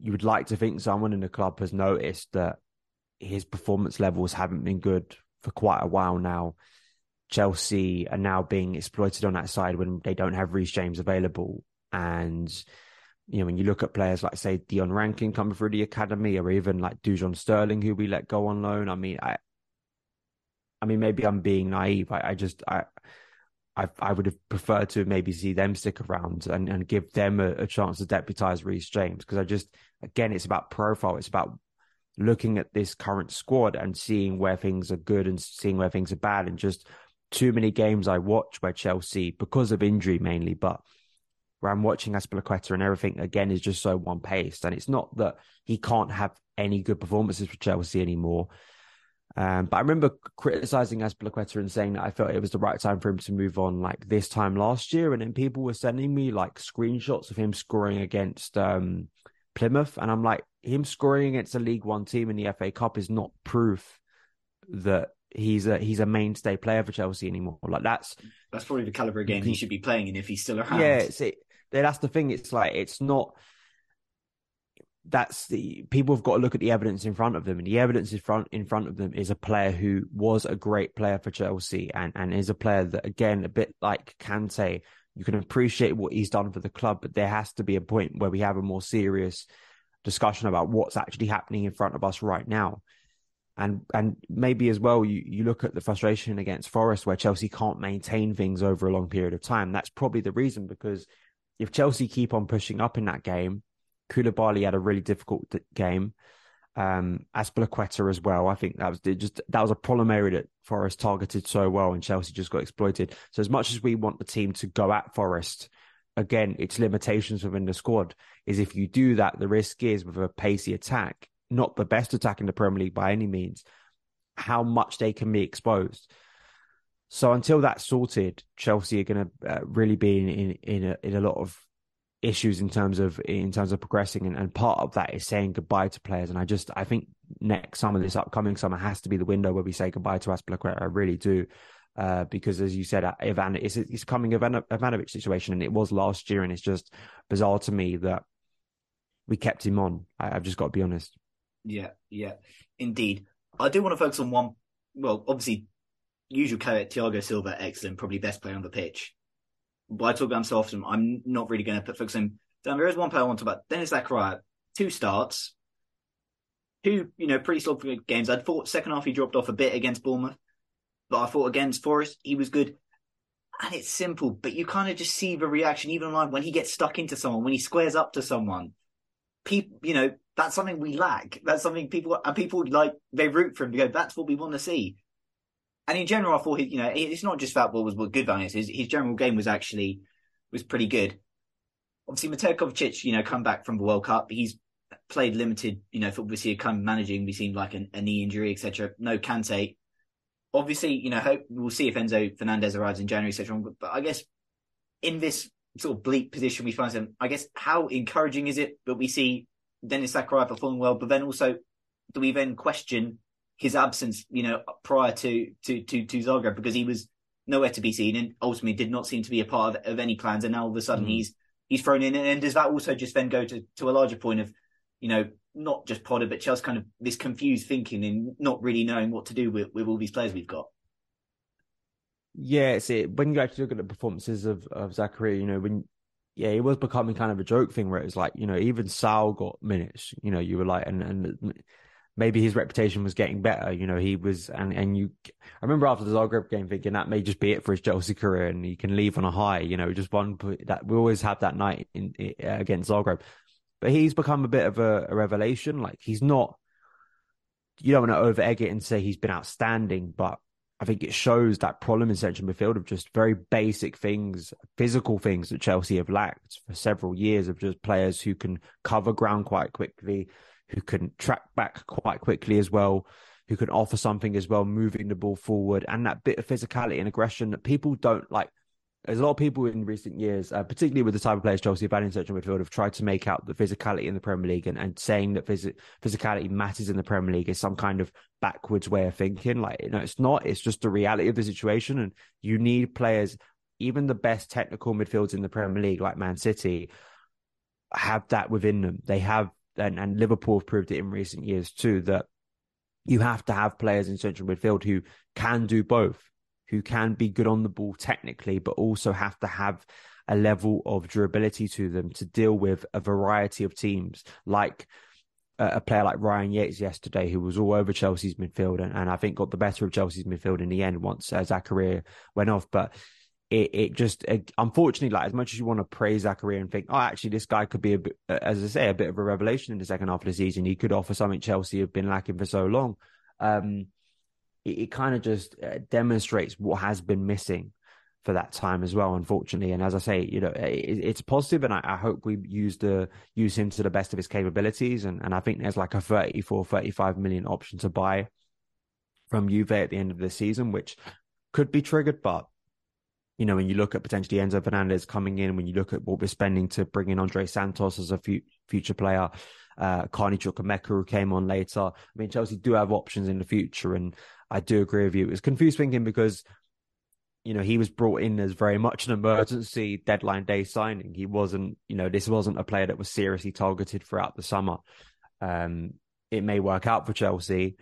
you would like to think someone in the club has noticed that his performance levels haven't been good for quite a while now. Chelsea are now being exploited on that side when they don't have Reece James available. And, when you look at players like, say, Dion Rankin coming through the academy, or even like Dujon Sterling, who we let go on loan. I mean, maybe I'm being naive. I would have preferred to maybe see them stick around and give them a chance to deputise Reece James. Because again, it's about profile. It's about looking at this current squad and seeing where things are good and seeing where things are bad. And just too many games I watch where Chelsea, because of injury mainly, but where I'm watching Azpilicueta and everything, again, is just so one-paced. And it's not that he can't have any good performances for Chelsea anymore. But I remember criticising Azpilicueta and saying that I felt it was the right time for him to move on, like this time last year. And then people were sending me like screenshots of him scoring against Plymouth. And I'm like, him scoring against a League One team in the FA Cup is not proof that he's a mainstay player for Chelsea anymore. Like that's probably the caliber of game he should be playing in if he's still around. Yeah, that's the thing. It's like, it's not... That's the people have got to look at the evidence in front of them, and the evidence in front of them is a player who was a great player for Chelsea and is a player that, again, a bit like Kante, you can appreciate what he's done for the club, but there has to be a point where we have a more serious discussion about what's actually happening in front of us right now. And maybe as well, you look at the frustration against Forest where Chelsea can't maintain things over a long period of time. That's probably the reason, because if Chelsea keep on pushing up in that game, Koulibaly had a really difficult game. Azpilicueta as well. I think that was a problem area that Forest targeted so well, and Chelsea just got exploited. So as much as we want the team to go at Forest, again, its limitations within the squad is if you do that, the risk is with a pacey attack, not the best attack in the Premier League by any means, how much they can be exposed. So until that's sorted, Chelsea are going to really be in a lot of issues in terms of progressing, and part of that is saying goodbye to players. And I think next summer, this upcoming summer, has to be the window where we say goodbye to Azpilicueta. I really do, because as you said, Ivan, it's coming Ivanovic situation, and it was last year, and it's just bizarre to me that we kept him on. I've just got to be honest. Yeah, indeed. I do want to focus on one. Well, obviously, usual caveat: Thiago Silva, excellent, probably best player on the pitch. But I talk about him so often, I'm not really going to put focus on him. There is one player I want to talk about. Denis Zakaria, 2 starts, 2, pretty solid games. I thought second half he dropped off a bit against Bournemouth, but I thought against Forest he was good. And it's simple, but you kind of just see the reaction, even online, when he gets stuck into someone, when he squares up to someone. People, that's something we lack. That's something people like, they root for him to go, that's what we want to see. And in general, I thought, it's not just that what good value is. His general game was pretty good. Obviously, Mateo Kovacic, come back from the World Cup. He's played limited, football this year, kind of managing. We seem like a knee injury, etc. No Kante. Obviously, hope we'll see if Enzo Fernandez arrives in January, etc. But I guess in this sort of bleak position we find him. I guess, how encouraging is it that we see Denis Zakaria performing well, but then also do we then question his absence, you know, prior to Zagreb, because he was nowhere to be seen and ultimately did not seem to be a part of any plans, and now all of a sudden he's thrown in. And does that also just then go to a larger point of, you know, not just Potter, but Chelsea kind of this confused thinking and not really knowing what to do with all these players we've got? Yeah, it's it. When you actually look at the performances of Zakaria, you know, when, yeah, it was becoming kind of a joke thing where it was like, you know, even Sal got minutes, you know, you were like, and maybe his reputation was getting better, you know, he was, and you, I remember after the Zagreb game thinking that may just be it for his Chelsea career and he can leave on a high, you know, just one, that we always have that night in against Zagreb. But he's become a bit of a revelation. Like, he's not, you don't want to over egg it and say he's been outstanding, but I think it shows that problem in central midfield of just very basic things, physical things that Chelsea have lacked for several years, of just players who can cover ground quite quickly, who can track back quite quickly as well, who can offer something as well, moving the ball forward, and that bit of physicality and aggression that people don't like. There's a lot of people in recent years, particularly with the type of players Chelsea have had in central midfield, have tried to make out the physicality in the Premier League, and saying that physicality matters in the Premier League is some kind of backwards way of thinking. Like, you know, it's not. It's just the reality of the situation, and you need players. Even the best technical midfielders in the Premier League, like Man City, have that within them. They have, and Liverpool have proved it in recent years too, that you have to have players in central midfield who can do both, who can be good on the ball technically, but also have to have a level of durability to them to deal with a variety of teams, like a player like Ryan Yates yesterday, who was all over Chelsea's midfield and I think got the better of Chelsea's midfield in the end once Zakaria went off. But it just unfortunately, like, as much as you want to praise Zakaria and think, oh, actually this guy could be, a bit of a revelation in the second half of the season, he could offer something Chelsea have been lacking for so long. It kind of just demonstrates what has been missing for that time as well, unfortunately. And as I say, you know, it's positive, and I hope we use him to the best of his capabilities. And I think there's like a 34, 35 million option to buy from Juve at the end of the season, which could be triggered. But, you know, when you look at potentially Enzo Fernandez coming in, when you look at what we're spending to bring in Andre Santos as a future player, Carney Chukwuemeka, who came on later, I mean, Chelsea do have options in the future. And I do agree with you. It was confused thinking because, you know, he was brought in as very much an emergency deadline day signing. He wasn't, you know, this wasn't a player that was seriously targeted throughout the summer. It may work out for Chelsea,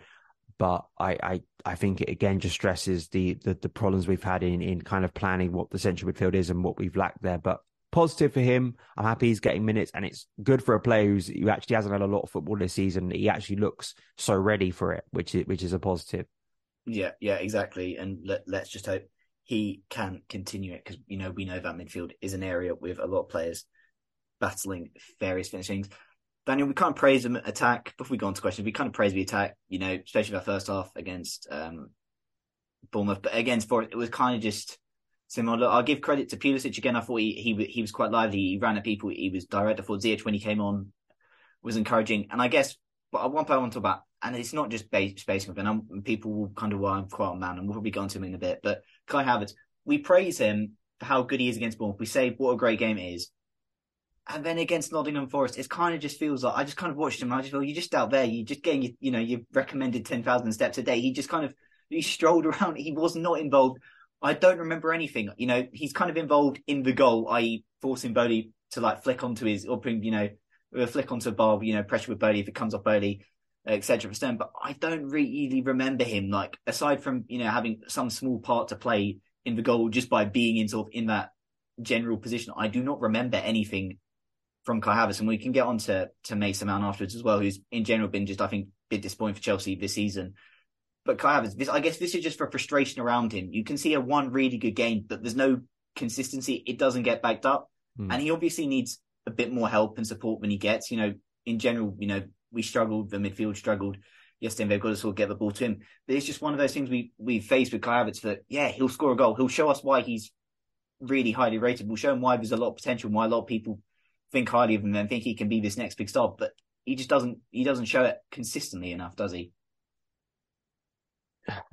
but I think it again just stresses the problems we've had in kind of planning what the central midfield is and what we've lacked there. But positive for him. I'm happy he's getting minutes, and it's good for a player who actually hasn't had a lot of football this season, that he actually looks so ready for it, which is a positive. Yeah, exactly. And let's just hope he can continue it, because, you know, we know that midfield is an area with a lot of players battling various finishings. Daniel, we can't praise the attack. Before we go on to questions, we kind of praise the attack, you know, especially our first half against Bournemouth. But against Forest, it was kind of just similar. I'll give credit to Pulisic again. I thought he was quite lively. He ran at people. He was direct. I thought Ziyech, when he came on, was encouraging. And I guess, but one player I want to talk about, and it's not just spacing, and people will kind of, well, I'm quite a man, and we'll probably go on to him in a bit, but Kai Havertz, we praise him for how good he is against Bournemouth. We say what a great game it is. And then against Nottingham Forest, it kind of just feels like, I just kind of watched him and I just feel, you're just out there, you're just getting, you know, your recommended 10,000 steps a day. He just kind of, he strolled around. He was not involved. I don't remember anything. You know, he's kind of involved in the goal, i.e. forcing Bodie to like flick onto his, or bring, you know, a flick onto Bob, you know, pressure with Bodie if it comes off Bodie, etc. But I don't really remember him, like, aside from, you know, having some small part to play in the goal just by being in sort of in that general position. I do not remember anything from Kai Havertz, and we can get on to Mason Mount afterwards as well, who's in general been just, I think, a bit disappointing for Chelsea this season. But Kai Havertz, I guess this is just for frustration around him. You can see a one really good game, but there's no consistency. It doesn't get backed up, and he obviously needs a bit more help and support when he gets, you know, in general, you know, we struggled, the midfield struggled yesterday, and they've got to sort of get the ball to him. But it's just one of those things we faced with Kai Havertz, that, yeah, he'll score a goal. He'll show us why he's really highly rated. We'll show him why there's a lot of potential, why a lot of people think highly of him and think he can be this next big star. But he just doesn't show it consistently enough, does he?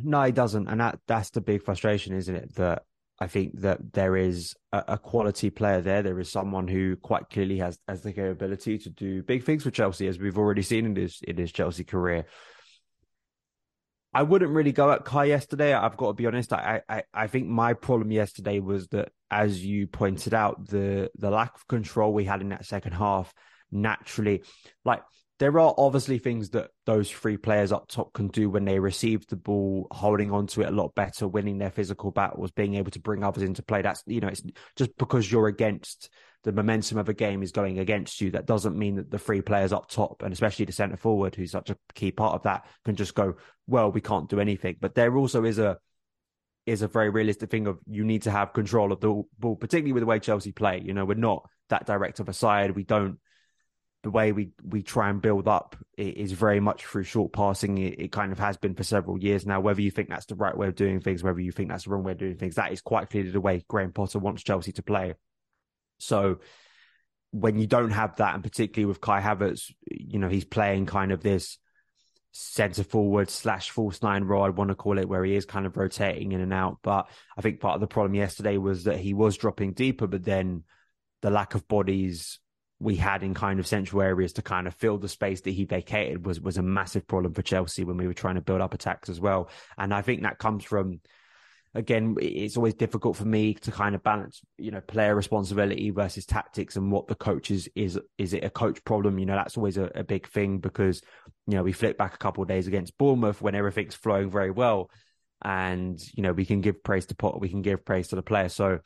No, he doesn't. And that's the big frustration, isn't it? That I think that there is a quality player there. There is someone who quite clearly has the capability to do big things for Chelsea, as we've already seen in his Chelsea career. I wouldn't really go at Kai yesterday. I've got to be honest. I think my problem yesterday was that, as you pointed out, the lack of control we had in that second half. Naturally, like, there are obviously things that those three players up top can do when they receive the ball, holding on to it a lot better, winning their physical battles, being able to bring others into play. That's, you know, it's just because you're against the momentum of a game is going against you. That doesn't mean that the three players up top, and especially the centre forward, who's such a key part of that, can just go, well, we can't do anything. But there also is a very realistic thing of you need to have control of the ball, particularly with the way Chelsea play. You know, we're not that direct of a side. We don't. The way we try and build up is very much through short passing. It kind of has been for several years now. Whether you think that's the right way of doing things, whether you think that's the wrong way of doing things, that is quite clearly the way Graham Potter wants Chelsea to play. So when you don't have that, and particularly with Kai Havertz, you know, he's playing kind of this centre forward / false nine role, I want to call it, where he is kind of rotating in and out. But I think part of the problem yesterday was that he was dropping deeper, but then the lack of bodies we had in kind of central areas to kind of fill the space that he vacated was a massive problem for Chelsea when we were trying to build up attacks as well. And I think that comes from, again, it's always difficult for me to kind of balance, you know, player responsibility versus tactics and what the coach is it a coach problem? You know, that's always a big thing because, you know, we flip back a couple of days against Bournemouth when everything's flowing very well and, you know, we can give praise to Potter, we can give praise to the player. So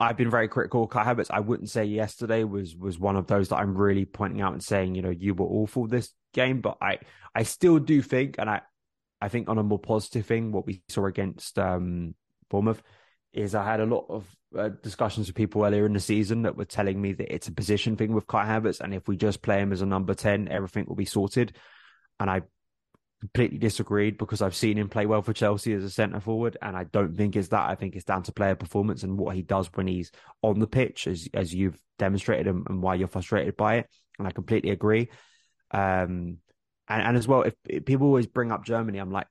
I've been very critical of Kai Havertz. I wouldn't say yesterday was one of those that I'm really pointing out and saying, you know, you were awful this game. But I still do think, and I think on a more positive thing, what we saw against Bournemouth is I had a lot of discussions with people earlier in the season that were telling me that it's a position thing with Kai Havertz. And if we just play him as a number 10, everything will be sorted. And I completely disagreed because I've seen him play well for Chelsea as a centre forward, and I don't think it's that. I think it's down to player performance and what he does when he's on the pitch, as you've demonstrated, and why you're frustrated by it. And I completely agree. And as well, if people always bring up Germany, I'm like,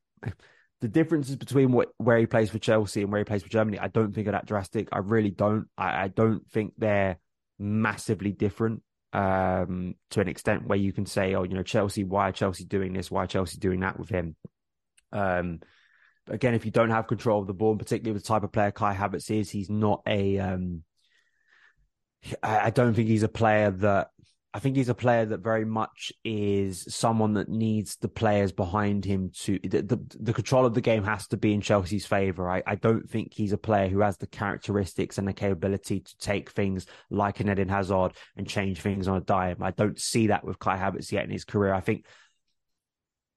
the differences between where he plays for Chelsea and where he plays for Germany, I don't think are that drastic. I really don't. I don't think they're massively different. To an extent where you can say, oh, you know, Chelsea, why are Chelsea doing this? Why are Chelsea doing that with him? But again, if you don't have control of the ball, and particularly with the type of player Kai Havertz is, he's not a... I don't think he's a player that... I think he's a player that very much is someone that needs the players behind him to... The control of the game has to be in Chelsea's favour. I don't think he's a player who has the characteristics and the capability to take things like an Eden Hazard and change things on a dime. I don't see that with Kai Havertz yet in his career. I think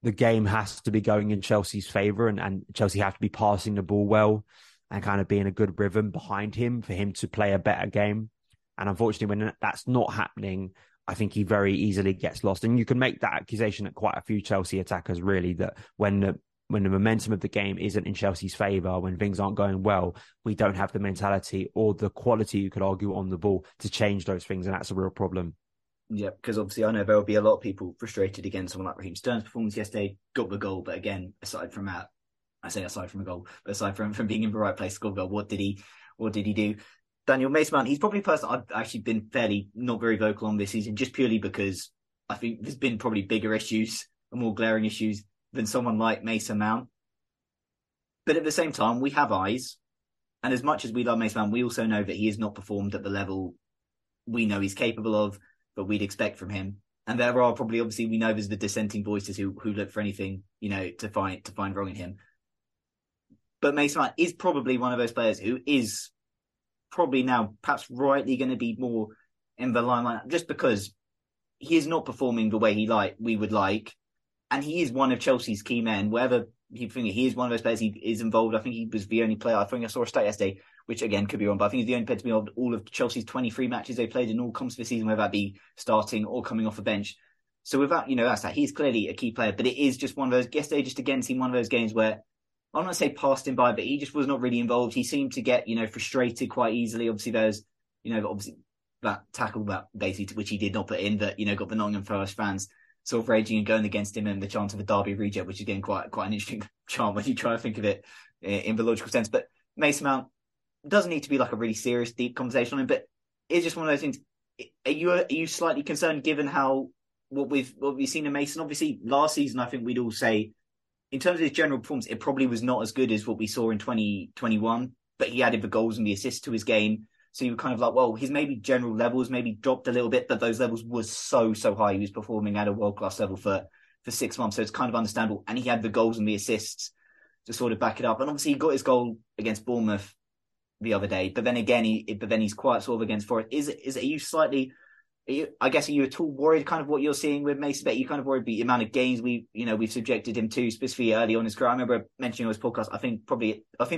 the game has to be going in Chelsea's favour, and Chelsea have to be passing the ball well and kind of be in a good rhythm behind him for him to play a better game. And unfortunately, when that's not happening... I think he very easily gets lost. And you can make that accusation at quite a few Chelsea attackers, really, that when the momentum of the game isn't in Chelsea's favour, when things aren't going well, we don't have the mentality or the quality, you could argue, on the ball to change those things. And that's a real problem. Yeah, because obviously I know there will be a lot of people frustrated again. Someone like Raheem Sterling's performance yesterday, got the goal. But again, aside from that, I say aside from a goal, but aside from being in the right place, score goal, what did he do? Daniel, Mason Mount, he's probably a person I've actually been fairly not very vocal on this season, just purely because I think there's been probably bigger issues and more glaring issues than someone like Mason Mount. But at the same time, we have eyes. And as much as we love Mason Mount, we also know that he has not performed at the level we know he's capable of, but we'd expect from him. And there are probably, obviously, we know there's the dissenting voices who look for anything, you know, to find wrong in him. But Mason Mount is probably one of those players who is... probably now perhaps rightly going to be more in the limelight just because he is not performing the way we would like. And he is one of Chelsea's key men. Wherever you think he is, one of those players, he is involved. I think he was the only player, I think I saw a stat yesterday, which again could be wrong, but I think he's the only player to be involved all of Chelsea's 23 matches they played in all comps this season, whether that be starting or coming off a bench. So without, you know, that's that. He's clearly a key player, but it is just one of those, yesterday just again seemed one of those games where I'm not say passed him by, but he just was not really involved. He seemed to get, you know, frustrated quite easily. Obviously, there's, you know, obviously that tackle that basically, which he did not put in, that, you know, got the Nottingham Forest fans sort of raging and going against him, and the chant of a derby reject, which is again quite an interesting chant when you try to think of it in the logical sense. But Mason Mount doesn't need to be like a really serious, deep conversation on him, but it's just one of those things. Are you slightly concerned given what we've seen in Mason? Obviously, last season, I think we'd all say, in terms of his general performance, it probably was not as good as what we saw in 2021, but he added the goals and the assists to his game. So you were kind of like, well, his maybe general levels maybe dropped a little bit, but those levels were so high. He was performing at a world-class level for 6 months. So it's kind of understandable. And he had the goals and the assists to sort of back it up. And obviously he got his goal against Bournemouth the other day, but then again, he's quite sort of against Forest. Are you at all worried kind of what you're seeing with Mason? Are you kind of worried about the amount of games we've subjected him to, specifically early on his career? I remember mentioning on his podcast, I think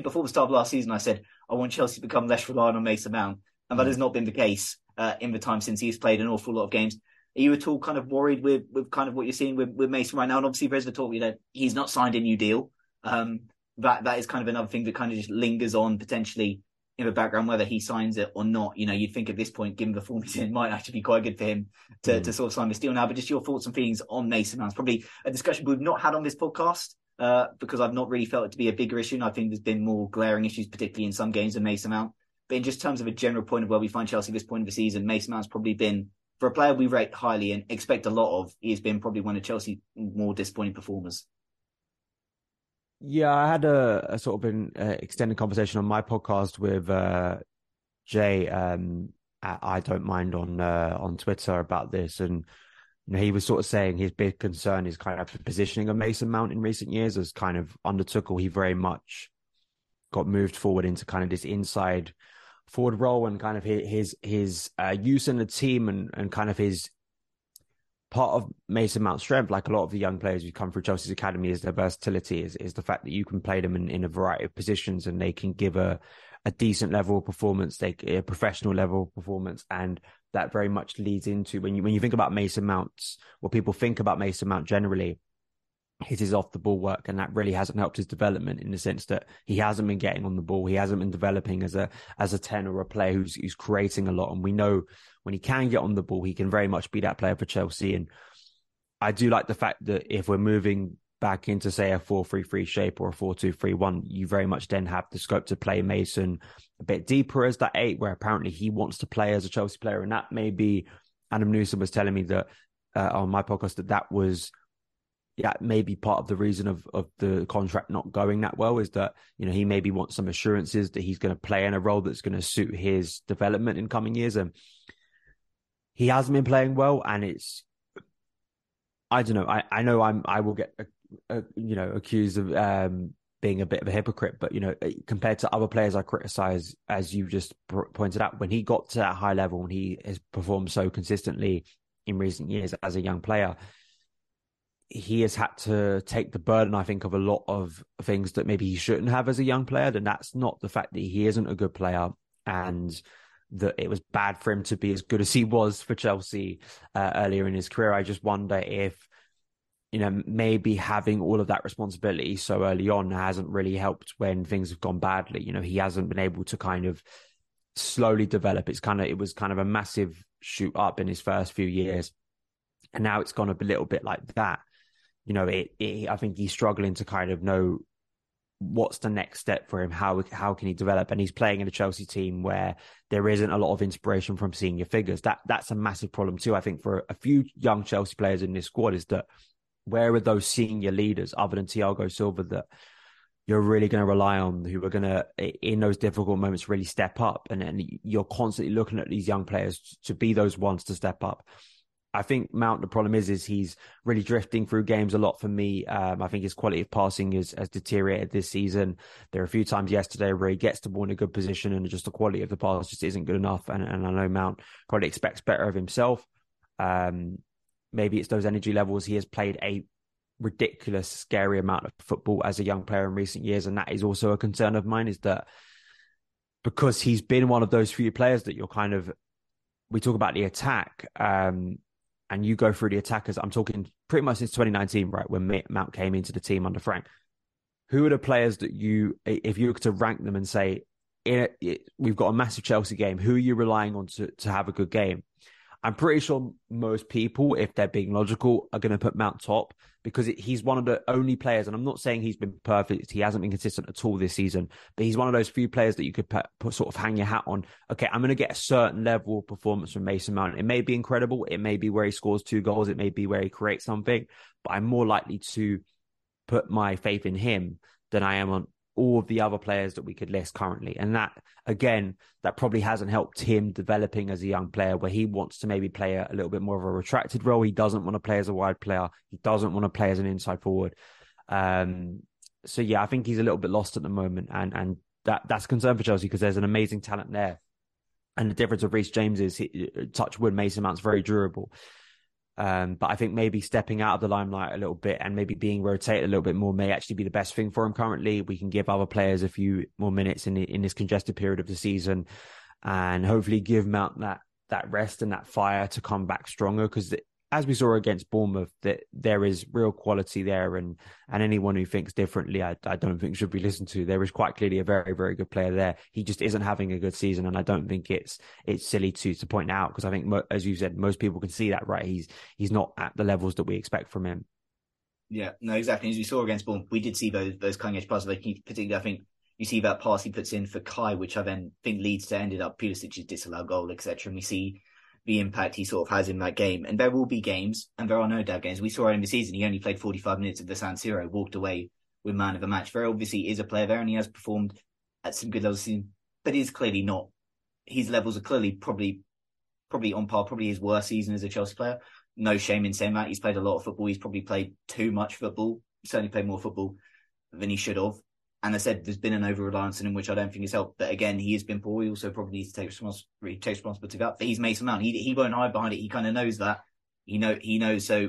before the start of last season, I said, I want Chelsea to become less reliant on Mason Mount. And that has not been the case in the time since he's played an awful lot of games. Are you at all kind of worried with kind of what you're seeing with Mason right now? And obviously there's the talk, he's not signed a new deal. That is kind of another thing that kind of just lingers on potentially in the background, whether he signs it or not. You'd think at this point, given the form he's in, it might actually be quite good for him to sort of sign this deal now. But just your thoughts and feelings on Mason Mount. It's probably a discussion we've not had on this podcast because I've not really felt it to be a bigger issue. And I think there's been more glaring issues, particularly in some games, than Mason Mount. But in just terms of a general point of where we find Chelsea at this point of the season, Mason Mount's probably been, for a player we rate highly and expect a lot of, he's been probably one of Chelsea's more disappointing performers. Yeah, I had a sort of an extended conversation on my podcast with Jay at I Don't Mind on Twitter about this. And he was sort of saying his big concern is kind of the positioning of Mason Mount in recent years as kind of under Tuchel. He very much got moved forward into kind of this inside forward role and kind of his use in the team and kind of his part of Mason Mount's strength, like a lot of the young players who come through Chelsea's academy, is their versatility, is the fact that you can play them in a variety of positions and they can give a decent level of performance, a professional level of performance. And that very much leads into when you think about Mason Mount's, what people think about Mason Mount generally, his off the ball work, and that really hasn't helped his development in the sense that he hasn't been getting on the ball. He hasn't been developing as a 10 or a player who's creating a lot. And we know when he can get on the ball, he can very much be that player for Chelsea. And I do like the fact that if we're moving back into, say, a 4-3-3 shape or a 4-2-3-1, you very much then have the scope to play Mason a bit deeper as that 8, where apparently he wants to play as a Chelsea player. And that may be, Adam Newsom was telling me that on my podcast that was... yeah, maybe part of the reason of the contract not going that well is that, he maybe wants some assurances that he's going to play in a role that's going to suit his development in coming years. And he hasn't been playing well. And it's, I don't know. I know I will get, accused of being a bit of a hypocrite, but, compared to other players I criticize, as you just pointed out, when he got to that high level and he has performed so consistently in recent years as a young player, he has had to take the burden, I think, of a lot of things that maybe he shouldn't have as a young player. Then that's not the fact that he isn't a good player and that it was bad for him to be as good as he was for Chelsea earlier in his career. I just wonder if, maybe having all of that responsibility so early on hasn't really helped when things have gone badly. He hasn't been able to kind of slowly develop. It was kind of a massive shoot up in his first few years. And now it's gone a little bit like that. I think he's struggling to kind of know what's the next step for him. How can he develop? And he's playing in a Chelsea team where there isn't a lot of inspiration from senior figures. That's a massive problem too, I think, for a few young Chelsea players in this squad, is that where are those senior leaders other than Thiago Silva that you're really going to rely on, who are going to, in those difficult moments, really step up? And you're constantly looking at these young players to be those ones to step up. I think Mount, the problem is he's really drifting through games a lot for me. I think his quality of passing has deteriorated this season. There are a few times yesterday where he gets the ball in a good position and just the quality of the pass just isn't good enough. And I know Mount probably expects better of himself. Maybe it's those energy levels. He has played a ridiculous, scary amount of football as a young player in recent years. And that is also a concern of mine, is that because he's been one of those few players that you're kind of, we talk about the attack, and you go through the attackers. I'm talking pretty much since 2019, right, when Mount came into the team under Frank. Who are the players that you, if you were to rank them and say, we've got a massive Chelsea game, who are you relying on to have a good game? I'm pretty sure most people, if they're being logical, are going to put Mount top. because he's one of the only players, and I'm not saying he's been perfect, he hasn't been consistent at all this season, but he's one of those few players that you could sort of hang your hat on. Okay, I'm going to get a certain level of performance from Mason Mount. It may be incredible, it may be where he scores 2 goals, it may be where he creates something, but I'm more likely to put my faith in him than I am on all of the other players that we could list currently. And that, again, that probably hasn't helped him developing as a young player, where he wants to maybe play a little bit more of a retracted role. He doesn't want to play as a wide player. He doesn't want to play as an inside forward. So, yeah, I think he's a little bit lost at the moment. And that's a concern for Chelsea, because there's an amazing talent there. And the difference of Reece James is, touch wood, Mason Mount's very durable. But I think maybe stepping out of the limelight a little bit and maybe being rotated a little bit more may actually be the best thing for him currently. We can give other players a few more minutes in this congested period of the season, and hopefully give Mount that rest and that fire to come back stronger. Because as we saw against Bournemouth, that there is real quality there, and anyone who thinks differently, I don't think should be listened to. There is quite clearly a very, very good player there. He just isn't having a good season, and I don't think it's silly to point out, because I think, as you said, most people can see that, right? He's not at the levels that we expect from him. Yeah, no, exactly. As we saw against Bournemouth, we did see those cutting edge passes. Particularly, I think you see that pass he puts in for Kai, which I then think leads to ended up Pulisic's disallowed goal, etc. And we see the impact he sort of has in that game. And there will be games, and there are no doubt games. We saw in the season, he only played 45 minutes of the San Siro, walked away with man of the match. There obviously is a player there, and he has performed at some good levels this season, but is clearly not. His levels are clearly probably on par, probably his worst season as a Chelsea player. No shame in saying that. He's played a lot of football. He's probably played too much football, certainly played more football than he should have. And I said, there's been an over-reliance on him, which I don't think has helped. But again, he has been poor. He also probably needs to take responsibility for that. But he's Mason Mount. He won't hide behind it. He kind of knows that. He knows. So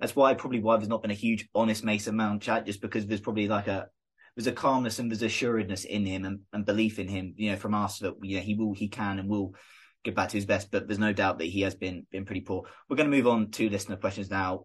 that's why there's not been a huge, honest Mason Mount chat, just because there's probably there's a calmness and there's assuredness in him and belief in him, from us, that he can and will get back to his best. But there's no doubt that he has been pretty poor. We're going to move on to listener questions now.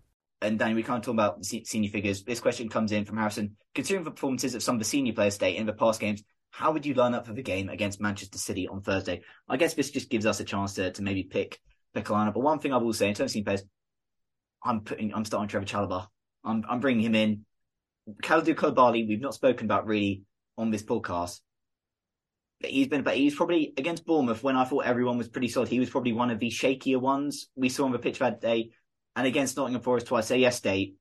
And Danny, we can't talk about senior figures. This question comes in from Harrison. Considering the performances of some of the senior players today in the past games, how would you line up for the game against Manchester City on Thursday? I guess this just gives us a chance to maybe pick a lineup. But one thing I will say, in terms of senior players, I'm starting Trevoh Chalobah. I'm bringing him in. Kalidou Koulibaly, we've not spoken about really on this podcast. He's probably, against Bournemouth, when I thought everyone was pretty solid, he was probably one of the shakier ones we saw on the pitch that day. And against Nottingham Forest yesterday,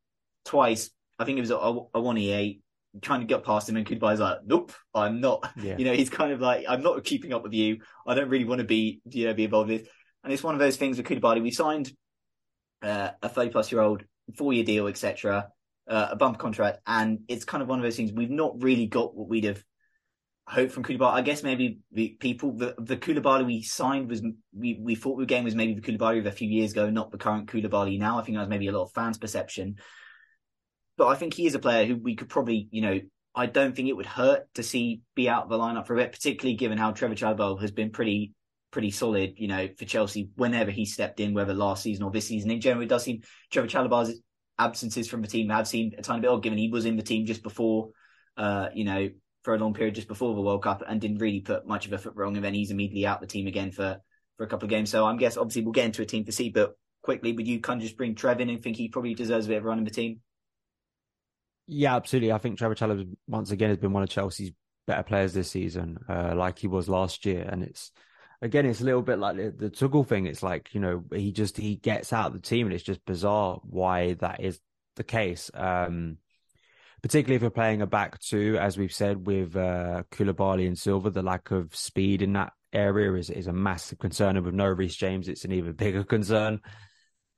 I think it was a 1-EA, trying to get past him, and Koulibaly's like, nope, I'm not. Yeah. He's kind of like, I'm not keeping up with you. I don't really want to be involved with this. And it's one of those things with Koulibaly. We signed a 30-plus-year-old, 4-year deal, etc., a bump contract. And it's kind of one of those things. We've not really got what we'd have hoped from Koulibaly. I guess maybe the Koulibaly we signed was, we thought the game was maybe the Koulibaly of a few years ago, not the current Koulibaly now. I think that was maybe a lot of fans' perception. But I think he is a player who we could probably, I don't think it would hurt to see be out of the lineup for a bit, particularly given how Trevoh Chalobah has been pretty solid, for Chelsea whenever he stepped in, whether last season or this season. In general, it does seem Trevoh Chalobah's absences from the team have seemed a tiny bit odd, given he was in the team just before, for a long period just before the World Cup, and didn't really put much of a foot wrong, and then he's immediately out the team again for a couple of games. So I guess obviously we'll get into a team to see, but quickly, would you kind of just bring Trev in and think he probably deserves a bit of a run in the team? Yeah, absolutely. I think Trevoh Chalobah once again has been one of Chelsea's better players this season, like he was last year. And it's a little bit like the Tuchel thing. It's like, he gets out of the team, and it's just bizarre why that is the case. Particularly if you're playing a back two, as we've said, with Koulibaly and Silva, the lack of speed in that area is a massive concern. And with no Reece James, it's an even bigger concern.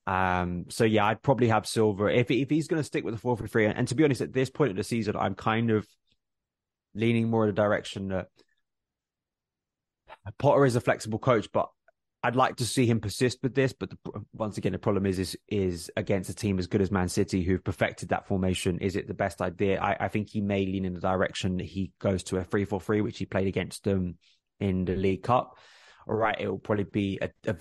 So, yeah, I'd probably have Silva. If he's going to stick with the 4-3-3, and to be honest, at this point of the season, I'm kind of leaning more in the direction that Potter is a flexible coach, but I'd like to see him persist with this, but once again, the problem is against a team as good as Man City, who've perfected that formation, is it the best idea? I think he may lean in the direction that he goes to a 3-4-3, which he played against them in the League Cup. All right, it will probably be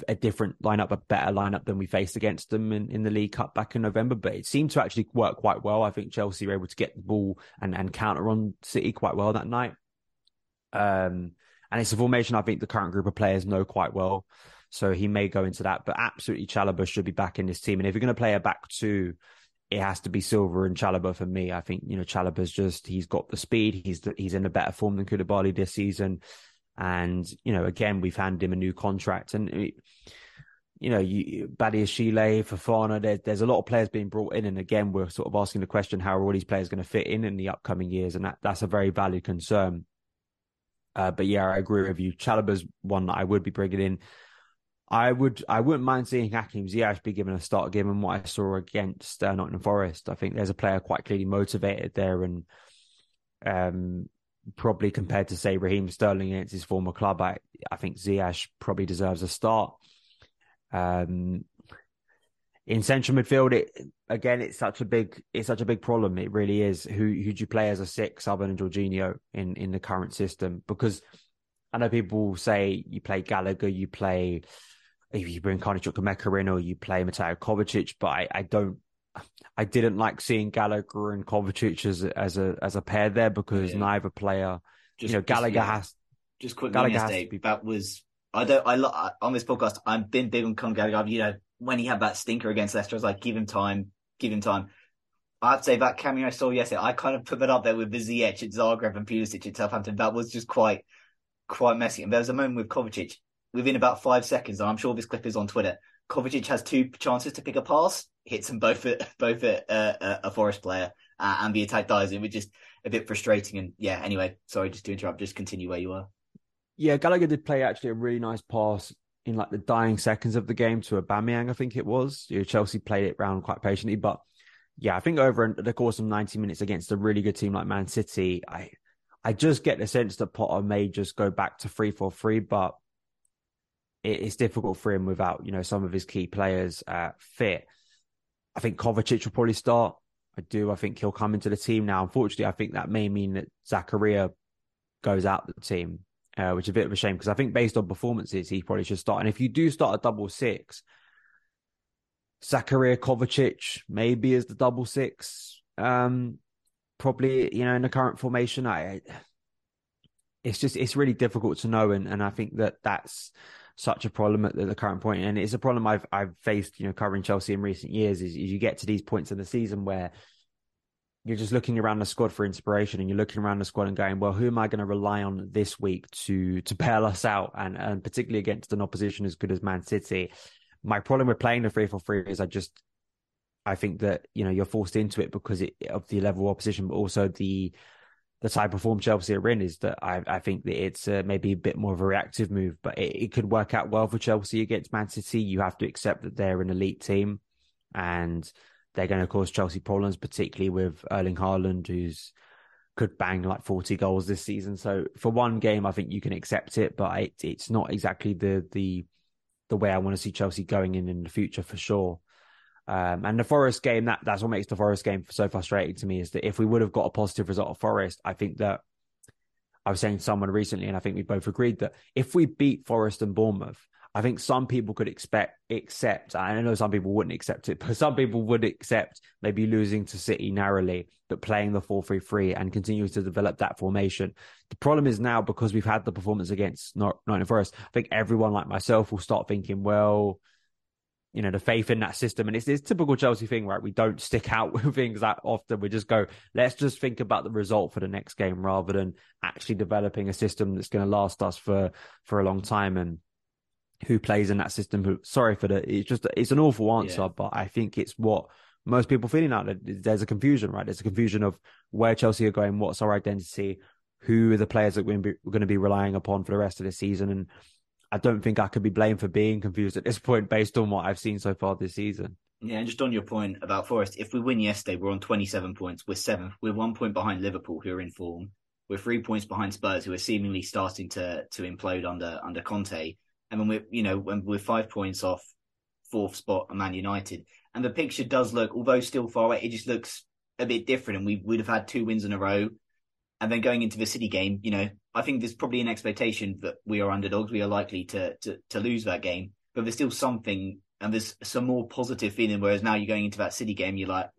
a different lineup, a better lineup than we faced against them in the League Cup back in November. But it seemed to actually work quite well. I think Chelsea were able to get the ball and counter on City quite well that night. And it's a formation I think the current group of players know quite well. So he may go into that. But absolutely, Chalobah should be back in this team. And if you're going to play a back two, it has to be Silva and Chalobah for me. I think, you know, Chalobah's just, he's got the speed. He's in a better form than Koulibaly this season. And, you know, again, we've handed him a new contract. And, you know, Badiashile, Fofana, there's a lot of players being brought in. And again, we're sort of asking the question, how are all these players going to fit in the upcoming years? And that's a very valid concern. But yeah, I agree with you. Chalobah's one that I would be bringing in. I wouldn't mind seeing Hakim Ziyech be given a start, given what I saw against Nottingham Forest. I think there's a player quite clearly motivated there, and probably compared to, say, Raheem Sterling against his former club, I think Ziyech probably deserves a start. In central midfield, it's such a big problem. It really is. Who do you play as a six other than Jorginho in the current system? Because I know people will say you play Gallagher, you bring Karnichuk-Emeka in, or you play Mateo Kovacic, but I didn't like seeing Gallagher and Kovacic as a pair there, because neither player, just, you know, Gallagher just, yeah. has just quick Gallagher has to be... That was on this podcast I've been big on Conor Gallagher. You know, when he had that stinker against Leicester, I was like, give him time. I'd say that cameo I saw yesterday, I kind of put that up there with the Ziyech at Zagreb and Pulisic at Southampton. That was just quite messy. And there was a moment with Kovacic, within about 5 seconds, and I'm sure this clip is on Twitter, Kovacic has two chances to pick a pass, hits them both at a Forest player, and the attack dies. It was just a bit frustrating. And yeah, anyway, sorry, just to interrupt, just continue where you were. Yeah, Gallagher did play actually a really nice pass in like the dying seconds of the game to Aubameyang, I think it was. You know, Chelsea played it round quite patiently. But yeah, I think over the course of 90 minutes against a really good team like Man City, I just get the sense that Potter may just go back to 3-4-3, but it's difficult for him without, you know, some of his key players fit. I think Kovacic will probably start. I think he'll come into the team now. Unfortunately, I think that may mean that Zakaria goes out the team. Which is a bit of a shame, because I think based on performances, he probably should start. And if you do start a double six, Zakaria Kovacic maybe is the double six. Probably, you know, in the current formation, it's really difficult to know. And I think that's such a problem at the current point. And it's a problem I've faced, you know, covering Chelsea in recent years, is you get to these points in the season where you're just looking around the squad for inspiration, and you're looking around the squad and going, well, who am I going to rely on this week to bail us out? And particularly against an opposition as good as Man City. My problem with playing the 3-4-3 is I think that, you know, you're forced into it because of the level of opposition, but also the type of form Chelsea are in, is that I think that it's maybe a bit more of a reactive move, but it could work out well for Chelsea against Man City. You have to accept that they're an elite team, and they're going to cause Chelsea problems, particularly with Erling Haaland, could bang like 40 goals this season. So for one game, I think you can accept it, but it's not exactly the way I want to see Chelsea going in the future, for sure. And the Forest game, that's what makes the Forest game so frustrating to me, is that if we would have got a positive result of Forest, I think that I was saying to someone recently, and I think we both agreed, that if we beat Forest and Bournemouth, I think some people could accept, I know some people wouldn't accept it, but some people would accept maybe losing to City narrowly, but playing the 4-3-3 and continuing to develop that formation. The problem is now, because we've had the performance against Nottingham Forest, I think everyone like myself will start thinking, well, you know, the faith in that system. And it's this typical Chelsea thing, right? We don't stick out with things that often. We just go, let's just think about the result for the next game, rather than actually developing a system that's going to last us for a long time. And who plays in that system? It's an awful answer, yeah. But I think it's what most people feel now. There's a confusion, right? There's a confusion of where Chelsea are going, what's our identity, who are the players that we're going to be relying upon for the rest of the season. And I don't think I could be blamed for being confused at this point, based on what I've seen so far this season. Yeah, and just on your point about Forest, if we win yesterday, we're on 27 points. We're 7th. We're 1 point behind Liverpool, who are in form. We're 3 points behind Spurs, who are seemingly starting to implode under Conte. and then we're 5 points off fourth spot and Man United. And the picture does look, although still far away, it just looks a bit different. And we would have had 2 wins in a row. And then going into the City game, I think there's probably an expectation that we are underdogs. We are likely to lose that game. But there's still something, and there's some more positive feeling. Whereas now you're going into that City game, you're like,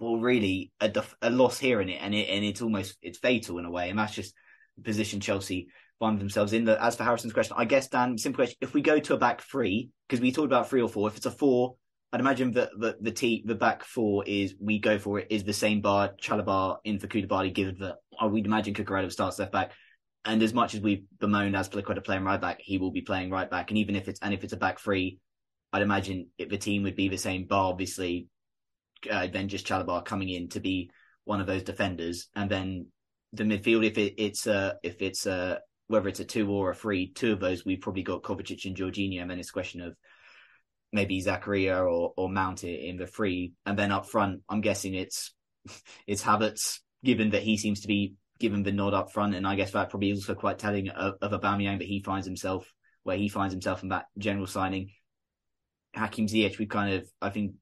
well, really, a loss here in it, and it's fatal in a way. And that's just the position Chelsea find themselves in. As for Harrison's question, I guess, Dan, simple question: if we go to a back three, because we talked about 3 or 4, if it's a 4, I'd imagine that the back 4 is the same bar, Chalobah in for Koulibaly, given that we'd imagine Cucurella starts left back. And as much as we've bemoaned Azpilicueta playing right back, he will be playing right back. And even if it's a back 3, I'd imagine the team would be the same bar, obviously, then just Chalobah coming in to be one of those defenders. And then the midfield, whether it's a 2 or a 3, 2 of those, we've probably got Kovacic and Jorginho. And then it's a question of maybe Zakaria or Mount in the 3, and then up front, I'm guessing it's Havertz, given that he seems to be given the nod up front, and I guess that probably is also quite telling of Aubameyang that he finds himself in that general signing. Hakim Ziyech, we kind of, I think,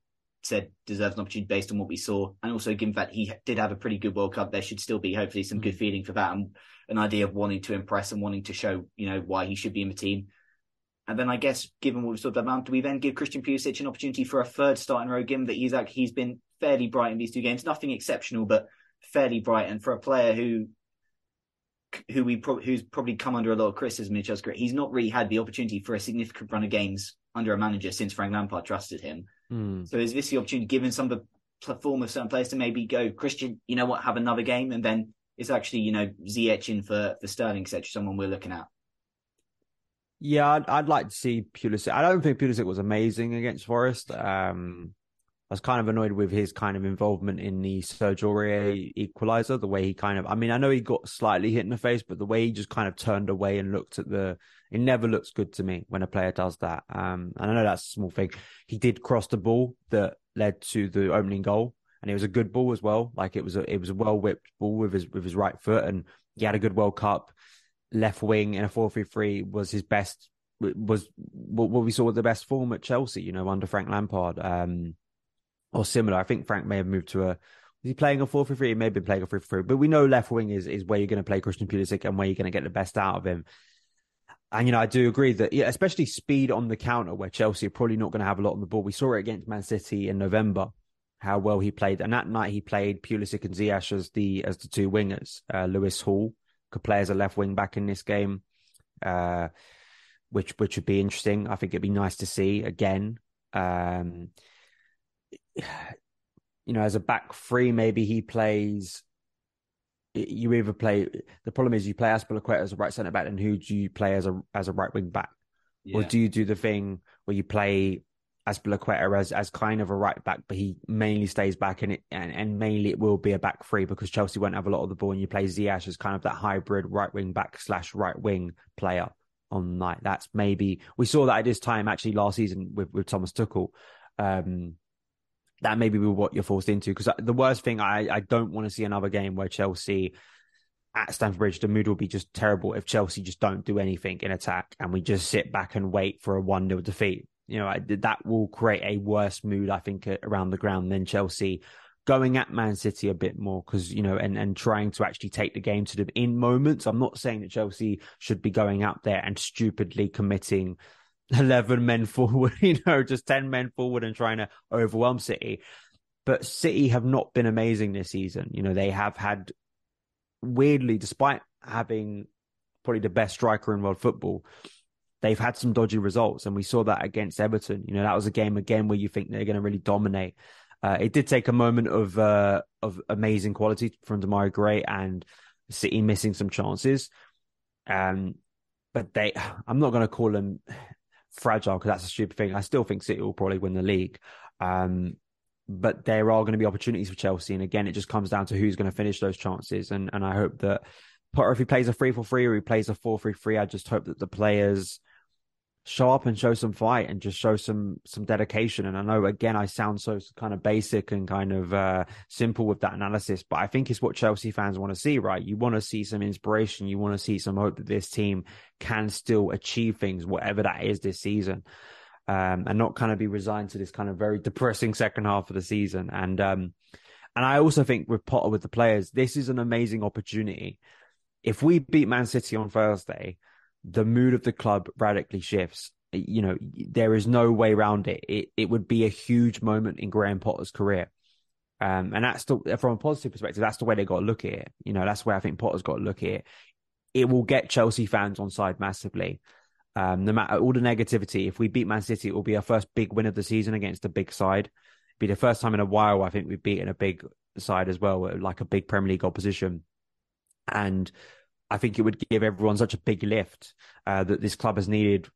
said deserves an opportunity based on what we saw, and also given that he did have a pretty good World Cup, there should still be hopefully some good feeling for that and an idea of wanting to impress and wanting to show why he should be in the team. And then I guess, given what we've sort of done, do we then give Christian Pulisic an opportunity for a third start in a row, given that he's been fairly bright in these 2 games? Nothing exceptional, but fairly bright. And for a player who's probably come under a lot of criticism in Chelsea's career, he's not really had the opportunity for a significant run of games under a manager since Frank Lampard trusted him. So is this the opportunity, given some of the form of certain players, to maybe go, Christian, you know what, have another game? And then it's actually, Ziyech in for Sterling, etc., someone we're looking at. Yeah, I'd like to see Pulisic. I don't think Pulisic was amazing against Forest. I was kind of annoyed with his kind of involvement in the Sergio Aurier equaliser, the way he kind of, I mean, I know he got slightly hit in the face, but the way he just kind of turned away and looked at it never looks good to me when a player does that. And I know that's a small thing. He did cross the ball that led to the opening goal, and it was a good ball as well. Like it was a well whipped ball with his right foot, and he had a good World Cup. Left wing in a 4-3-3 was his best, was what we saw the best form at Chelsea, under Frank Lampard, or similar. I think Frank may have moved to was he playing a 4-3-3? He may have been playing a 3-3, but we know left wing is where you're going to play Christian Pulisic and where you're going to get the best out of him. And, I do agree that, especially speed on the counter, where Chelsea are probably not going to have a lot on the ball. We saw it against Man City in November, how well he played. And that night he played Pulisic and Ziyech as the 2 wingers, Lewis Hall could play as a left wing back in this game, which would be interesting. I think it'd be nice to see again. As a back 3, maybe he plays. You either play. The problem is you play Azpilicueta as a right centre back, and who do you play as a right wing back? Yeah. Or do you do the thing where you play Azpilicueta as kind of a right back, but he mainly stays back and mainly it will be a back 3 because Chelsea won't have a lot of the ball, and you play Ziyech as kind of that hybrid right wing back / right wing player on the night. That's maybe, we saw that at this time actually last season with Thomas Tuchel. That maybe will be what you're forced into, because the worst thing, I don't want to see another game where Chelsea at Stamford Bridge, the mood will be just terrible if Chelsea just don't do anything in attack and we just sit back and wait for a 1-0 defeat. That will create a worse mood, I think, around the ground than Chelsea going at Man City a bit more, because, and trying to actually take the game to them in moments. I'm not saying that Chelsea should be going out there and stupidly committing 11 men forward, just 10 men forward and trying to overwhelm City. But City have not been amazing this season. They have had, weirdly, despite having probably the best striker in world football, they've had some dodgy results, and we saw that against Everton. That was a game again where you think they're going to really dominate. It did take a moment of amazing quality from Demarai Gray and City missing some chances. But I'm not going to call them fragile because that's a stupid thing. I still think City will probably win the league. But there are going to be opportunities for Chelsea. And again, it just comes down to who's going to finish those chances. And I hope that Potter, if he plays a 3-4-3 or he plays a 4-3-3, I just hope that the players show up and show some fight and just show some dedication. And I know, again, I sound so kind of basic and kind of simple with that analysis, but I think it's what Chelsea fans want to see, right? You want to see some inspiration. You want to see some hope that this team can still achieve things, whatever that is this season, and not kind of be resigned to this kind of very depressing second half of the season. And I also think with Potter, with the players, this is an amazing opportunity. If we beat Man City on Thursday, the mood of the club radically shifts. You know, there is no way around it. It would be a huge moment in Graham Potter's career. And that's from a positive perspective, that's the way they got to look at it. You know, that's where I think Potter's got to look at it. It will get Chelsea fans on side massively. No matter all the negativity, if we beat Man City, it will be our first big win of the season against a big side. It'll be the first time in a while, I think, we've beaten a big side as well, like a big Premier League opposition. And I think it would give everyone such a big lift that this club has needed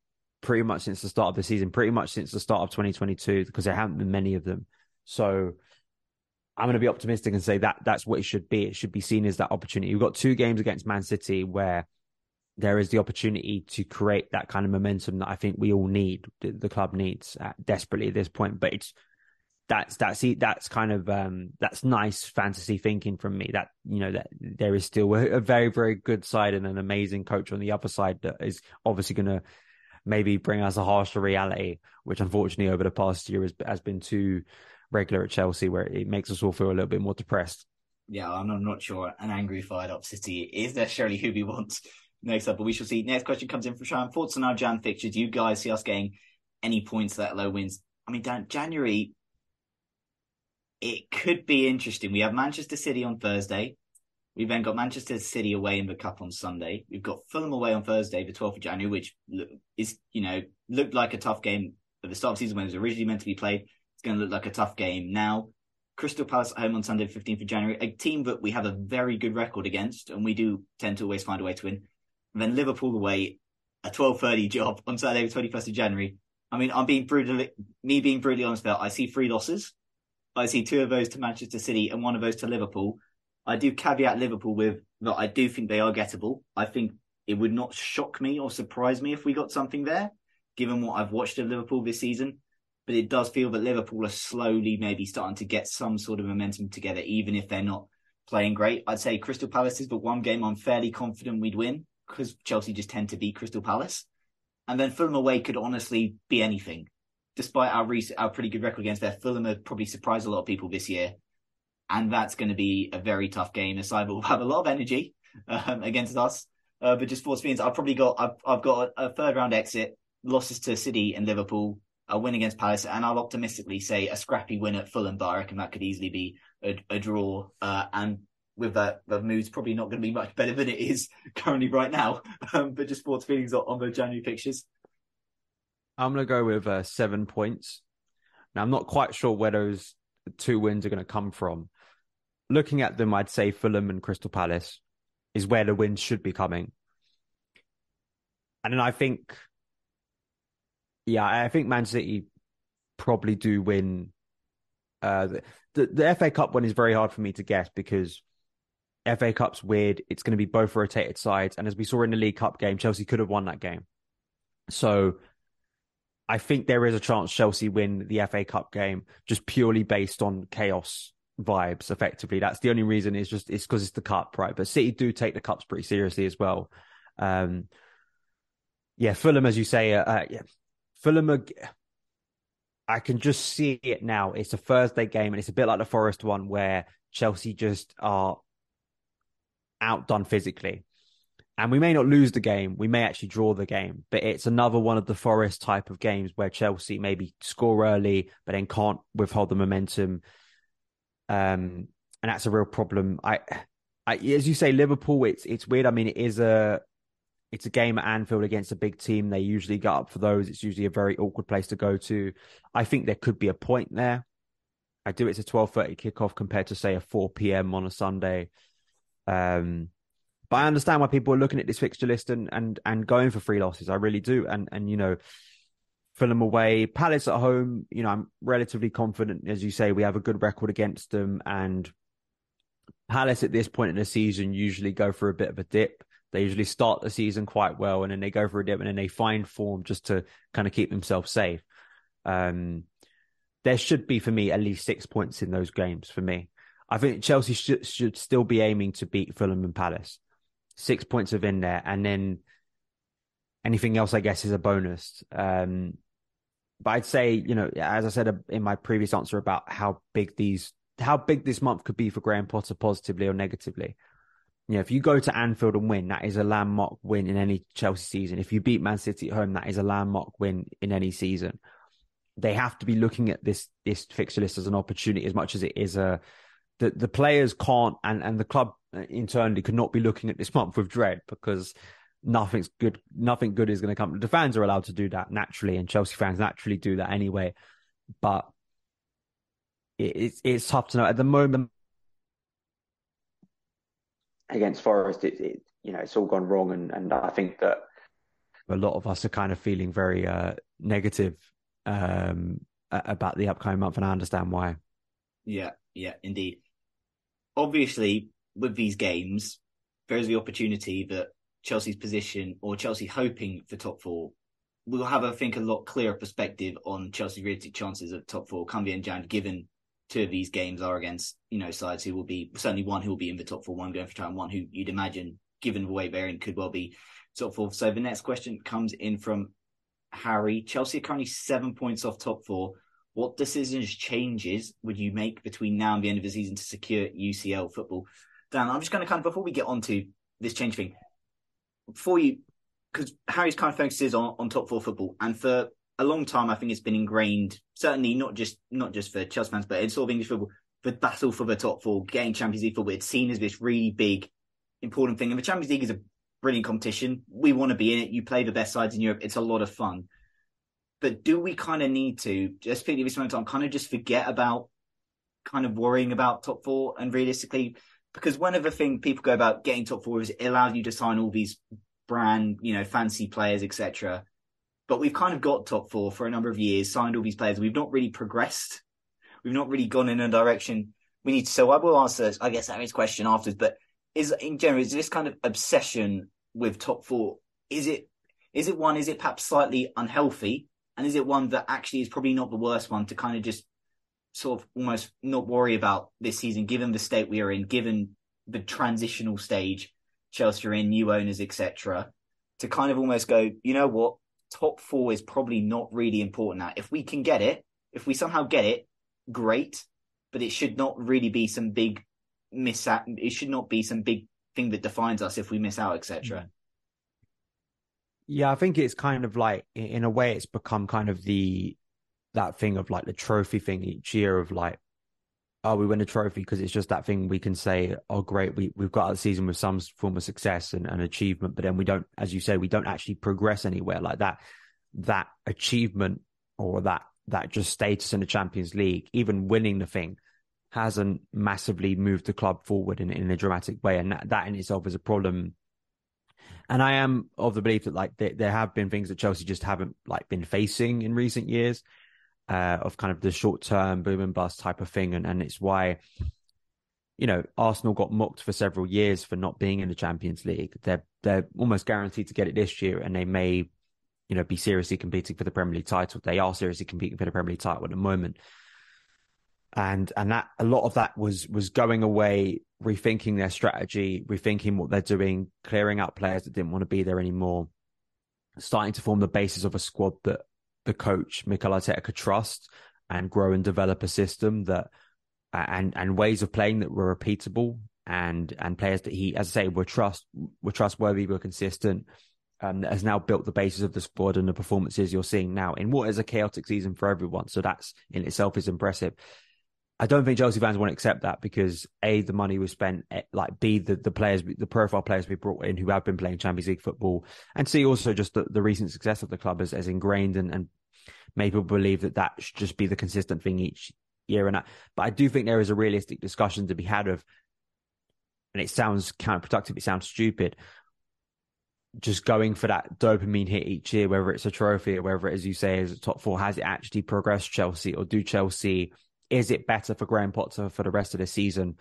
pretty much since the start of the season, pretty much since the start of 2022, because there haven't been many of them. So I'm going to be optimistic and say that that's what it should be. It should be seen as that opportunity. You've got two games against Man City where there is the opportunity to create that kind of momentum that I think we all need, the club needs desperately at this point. But that's kind of that's nice fantasy thinking from me, that you know that there is still a very, very good side and an amazing coach on the other side that is obviously going to maybe bring us a harsher reality, which unfortunately over the past year has been too regular at Chelsea, where it makes us all feel a little bit more depressed. Yeah, I'm not sure an angry, fired up City is necessarily who we want next up, but we shall see. Next question comes in from Sharon. Thoughts on our Jan fixture? Do you guys see us getting any points that low wins? I mean, January, it could be interesting. We have Manchester City on Thursday. We've then got Manchester City away in the Cup on Sunday. We've got Fulham away on Thursday, the 12th of January, which is, you know, looked like a tough game at the start of the season when it was originally meant to be played. It's going to look like a tough game now. Crystal Palace at home on Sunday, 15th of January, a team that we have a very good record against, and we do tend to always find a way to win. And then Liverpool away, a 12:30 job on Saturday, the 21st of January. I mean, being brutally honest there, I see three losses. I see two of those to Manchester City and one of those to Liverpool. I do caveat Liverpool with that I do think they are gettable. I think it would not shock me or surprise me if we got something there, given what I've watched of Liverpool this season. But it does feel that Liverpool are slowly maybe starting to get some sort of momentum together, even if they're not playing great. I'd say Crystal Palace is the one game I'm fairly confident we'd win, because Chelsea just tend to beat Crystal Palace. And then Fulham away could honestly be anything. Despite our pretty good record against their Fulham have probably surprised a lot of people this year. And that's going to be a very tough game. A side will have a lot of energy against us. But just for Spurs, I've got a third round exit, losses to City and Liverpool, a win against Palace, and I'll optimistically say a scrappy win at Fulham, but I reckon that could easily be a draw. And with that, the mood's probably not going to be much better than it is currently right now. But just sports feelings on the January fixtures. I'm going to go with 7 points. Now, I'm not quite sure where those two wins are going to come from. Looking at them, I'd say Fulham and Crystal Palace is where the wins should be coming. And then I think Man City probably do win. The FA Cup one is very hard for me to guess because FA Cup's weird. It's going to be both rotated sides. And as we saw in the League Cup game, Chelsea could have won that game. So I think there is a chance Chelsea win the FA Cup game just purely based on chaos vibes, effectively. That's the only reason. It's because it's the Cup, right? But City do take the Cups pretty seriously as well. Fulham, as you say, Fulham, I can just see it now. It's a Thursday game, and it's a bit like the Forest one where Chelsea just are outdone physically. And we may not lose the game. We may actually draw the game. But it's another one of the Forest type of games where Chelsea maybe score early, but then can't withhold the momentum. And that's a real problem. I as you say, Liverpool, it's weird. I mean, it's a game at Anfield against a big team. They usually get up for those. It's usually a very awkward place to go to. I think there could be a point there. I do. It's a 12:30 kickoff compared to, say, a 4 p.m. on a Sunday. But I understand why people are looking at this fixture list and going for three losses. I really do. And you know, Fulham away, Palace at home, you know, I'm relatively confident. As you say, we have a good record against them. And Palace at this point in the season usually go for a bit of a dip. They usually start the season quite well, and then they go for a dip, and then they find form just to kind of keep themselves safe. There should be, for me, at least 6 points in those games for me. I think Chelsea should still be aiming to beat Fulham and Palace. 6 points of in there, and then anything else, I guess, is a bonus. But I'd say, you know, as I said in my previous answer about how big this month could be for Graham Potter, positively or negatively. You know, if you go to Anfield and win, that is a landmark win in any Chelsea season. If you beat Man City at home, that is a landmark win in any season. They have to be looking at this fixture list as an opportunity as much as it is a... The players can't, and the club internally could not be looking at this month with dread, because nothing's good. Nothing good is going to come. The fans are allowed to do that naturally, and Chelsea fans naturally do that anyway. But it's tough to know at the moment. Against Forest, it's all gone wrong, and I think that a lot of us are kind of feeling very negative about the upcoming month, and I understand why. Yeah, indeed. Obviously, with these games, there is the opportunity that Chelsea's position, or Chelsea hoping for top four, will have, I think, a lot clearer perspective on Chelsea's realistic chances of top four come the end Jan, given two of these games are against, sides who will be, certainly one who will be in the top four, one going for time, one who you'd imagine, given the way they're in, could well be top four. So the next question comes in from Harry. Chelsea are currently 7 points off top four. What decisions, changes would you make between now and the end of the season to secure UCL football? Dan, I'm just going to kind of, before we get on to this change thing, before you, because Harry's kind of focuses on top four football, and for a long time, I think it's been ingrained, certainly not just for Chelsea fans, but in sort of English football, the battle for the top four, getting Champions League football, it's seen as this really big, important thing. And the Champions League is a brilliant competition. We want to be in it. You play the best sides in Europe. It's a lot of fun. But do we kind of need to, just particularly this moment in time, kind of just forget about kind of worrying about top four? And realistically, because one of the things people go about getting top four is it allows you to sign all these brand, fancy players, etc. But we've kind of got top four for a number of years, signed all these players. We've not really progressed. We've not really gone in a direction we need to. So I will answer, I guess, Harry's question afterwards. But in general, is this kind of obsession with top four, is it perhaps slightly unhealthy? And is it one that actually is probably not the worst one to kind of just sort of almost not worry about this season, given the state we are in, given the transitional stage Chelsea are in, new owners, etc., to kind of almost go, you know what, top four is probably not really important now. If we can get it, if we somehow get it, great, but it should not really be some big miss out. It should not be some big thing that defines us if we miss out, etc. Yeah, I think it's kind of like, in a way, it's become kind of that thing of like the trophy thing each year of like, oh, we win a trophy because it's just that thing we can say, oh, great, we've got out of the season with some form of success and achievement, but then we don't, as you say, we don't actually progress anywhere. Like that achievement or that just status in the Champions League, even winning the thing, hasn't massively moved the club forward in a dramatic way, and that in itself is a problem. And I am of the belief that like there have been things that Chelsea just haven't like been facing in recent years, of kind of the short term boom and bust type of thing, and it's why Arsenal got mocked for several years for not being in the Champions League. They're almost guaranteed to get it this year, and they may be seriously competing for the Premier League title. They are seriously competing for the Premier League title at the moment, and that a lot of that was going away, rethinking their strategy, rethinking what they're doing, clearing out players that didn't want to be there anymore, starting to form the basis of a squad that the coach Mikel Arteta could trust and grow and develop a system that and ways of playing that were repeatable and players that he, as I say, were trustworthy, were consistent, that has now built the basis of the squad and the performances you're seeing now in what is a chaotic season for everyone. So that's in itself is impressive. I don't think Chelsea fans want to accept that because A, the money was spent, like B, the players, the profile players we brought in who have been playing Champions League football, and C, also just the recent success of the club has ingrained and made people believe that should just be the consistent thing each year. But I do think there is a realistic discussion to be had of, and it sounds counterproductive, it sounds stupid, just going for that dopamine hit each year, whether it's a trophy or whether, as you say, is a top four. Has it actually progressed Chelsea, or do Chelsea... Is it better for Graham Potter for the rest of the season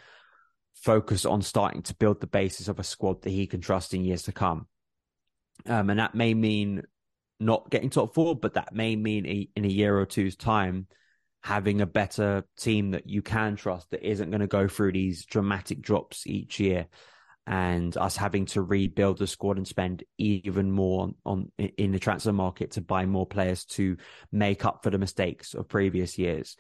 focus on starting to build the basis of a squad that he can trust in years to come. And that may mean not getting top four, but that may mean in a year or two's time, having a better team that you can trust that isn't going to go through these dramatic drops each year and us having to rebuild the squad and spend even more in the transfer market to buy more players to make up for the mistakes of previous years.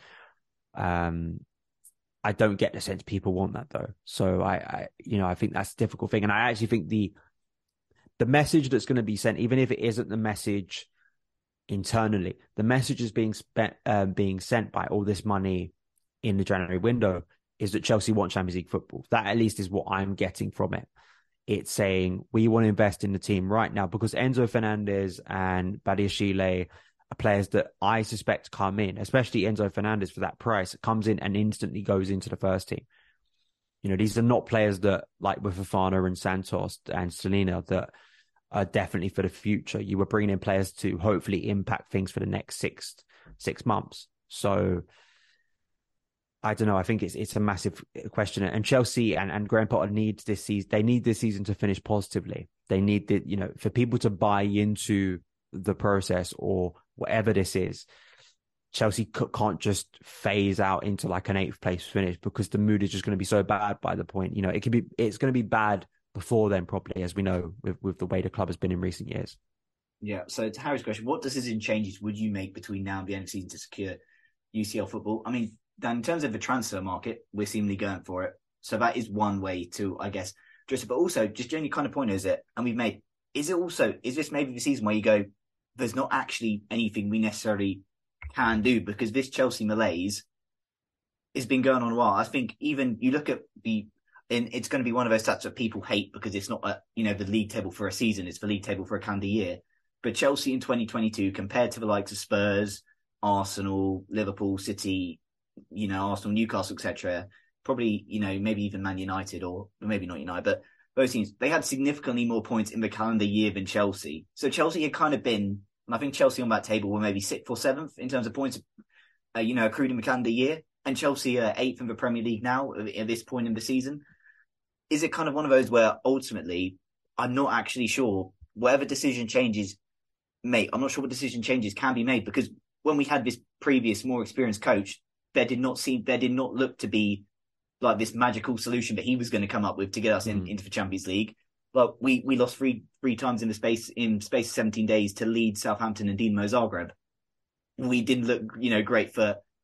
I don't get the sense people want that though. So I think that's a difficult thing. And I actually think the message that's going to be sent, even if it isn't the message internally, the message is being sent by all this money in the January window is that Chelsea want Champions League football. That at least is what I'm getting from it. It's saying we want to invest in the team right now because Enzo Fernandez and Badiashile are players that I suspect come in, especially Enzo Fernandez for that price, comes in and instantly goes into the first team. You know, these are not players that, like with Fofana and Santos and Selena, that are definitely for the future. You were bringing in players to hopefully impact things for the next six months. So I don't know. I think it's a massive question. And Chelsea and Graham Potter needs this season. They need this season to finish positively. They need the, for people to buy into the process or whatever this is. Chelsea can't just phase out into like an 8th place finish because the mood is just going to be so bad by the point. It's going to be bad before then, probably, as we know with the way the club has been in recent years. Yeah. So to Harry's question, what decision changes would you make between now and the end of the season to secure UCL football? I mean, Dan, in terms of the transfer market, we're seemingly going for it. So that is one way to, I guess, address it. But also, just generally kind of point is it, and we've made, is this maybe the season where you go, there's not actually anything we necessarily can do because this Chelsea malaise has been going on a while. I think even you look at and it's going to be one of those stats that people hate because it's not the league table for a season, it's the league table for a calendar year. But Chelsea in 2022 compared to the likes of Spurs, Arsenal, Liverpool, City, Arsenal, Newcastle, etc., probably, maybe even Man United or maybe not United, but those teams, they had significantly more points in the calendar year than Chelsea. So Chelsea had kind of been, and I think Chelsea on that table were maybe 6th or 7th in terms of points, accrued in the calendar year. And Chelsea are 8th in the Premier League now at this point in the season. Is it kind of one of those where ultimately I'm not actually sure whatever decision changes made, I'm not sure what decision changes can be made because when we had this previous, more experienced coach, there did not look to be like this magical solution that he was going to come up with to get us into the Champions League. But we lost three times in the space of 17 days to Leeds, Southampton and Dinamo Zagreb. We didn't look, great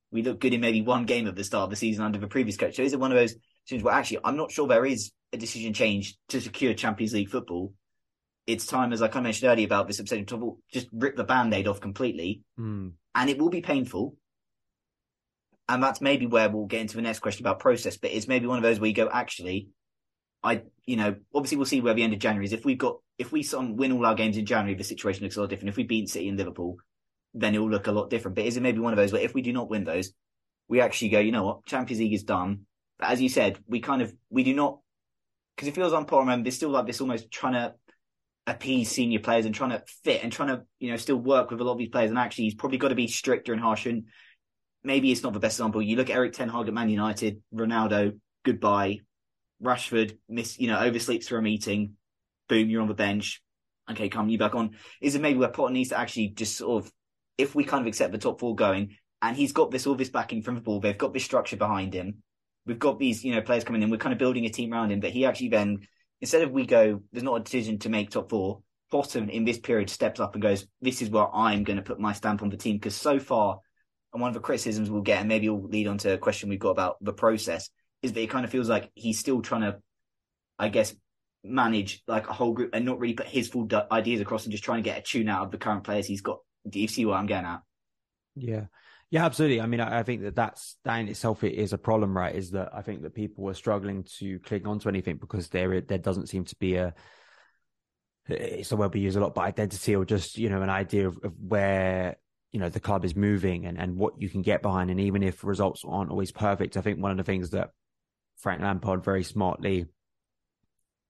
we looked good in maybe one game at the start of the season under the previous coach. So is it one of those things where actually I'm not sure there is a decision change to secure Champions League football? It's time, as I kind of mentioned earlier about this obsession, to just rip the Band-Aid off completely. And it will be painful. And that's maybe where we'll get into the next question about process, but it's maybe one of those where you go, actually, obviously we'll see where the end of January is. If we win all our games in January, the situation looks a lot different. If we beat City and Liverpool, then it will look a lot different. But is it maybe one of those where if we do not win those, we actually go, you know what, Champions League is done. But as you said, we do not, because it feels on Potter, and there's still like this almost trying to appease senior players and trying to fit and trying to, still work with a lot of these players. And actually he's probably got to be stricter and harsher. And maybe it's not the best example. You look at Eric Ten Hag at Man United, Ronaldo, goodbye. Rashford oversleeps for a meeting. Boom, you're on the bench. Okay, come you back on. Is it maybe where Potter needs to actually just sort of, if we kind of accept the top four going, and he's got all this backing from the ball, they've got this structure behind him. We've got these, players coming in. We're kind of building a team around him, but he actually then, instead of we go, there's not a decision to make top four, Potter in this period steps up and goes, this is where I'm going to put my stamp on the team. Because so far, and one of the criticisms we'll get, and maybe will lead on to a question we've got about the process, is that it kind of feels like he's still trying to, I guess, manage like a whole group and not really put his full ideas across and just trying to get a tune out of the current players he's got. Do you see what I'm getting at? Yeah, absolutely. I mean, I think that in itself it is a problem, right? Is that I think that people are struggling to cling on to anything because there doesn't seem to be it's a word we use a lot, but identity or just, an idea of where, the club is moving and what you can get behind. And even if results aren't always perfect, I think one of the things that Frank Lampard very smartly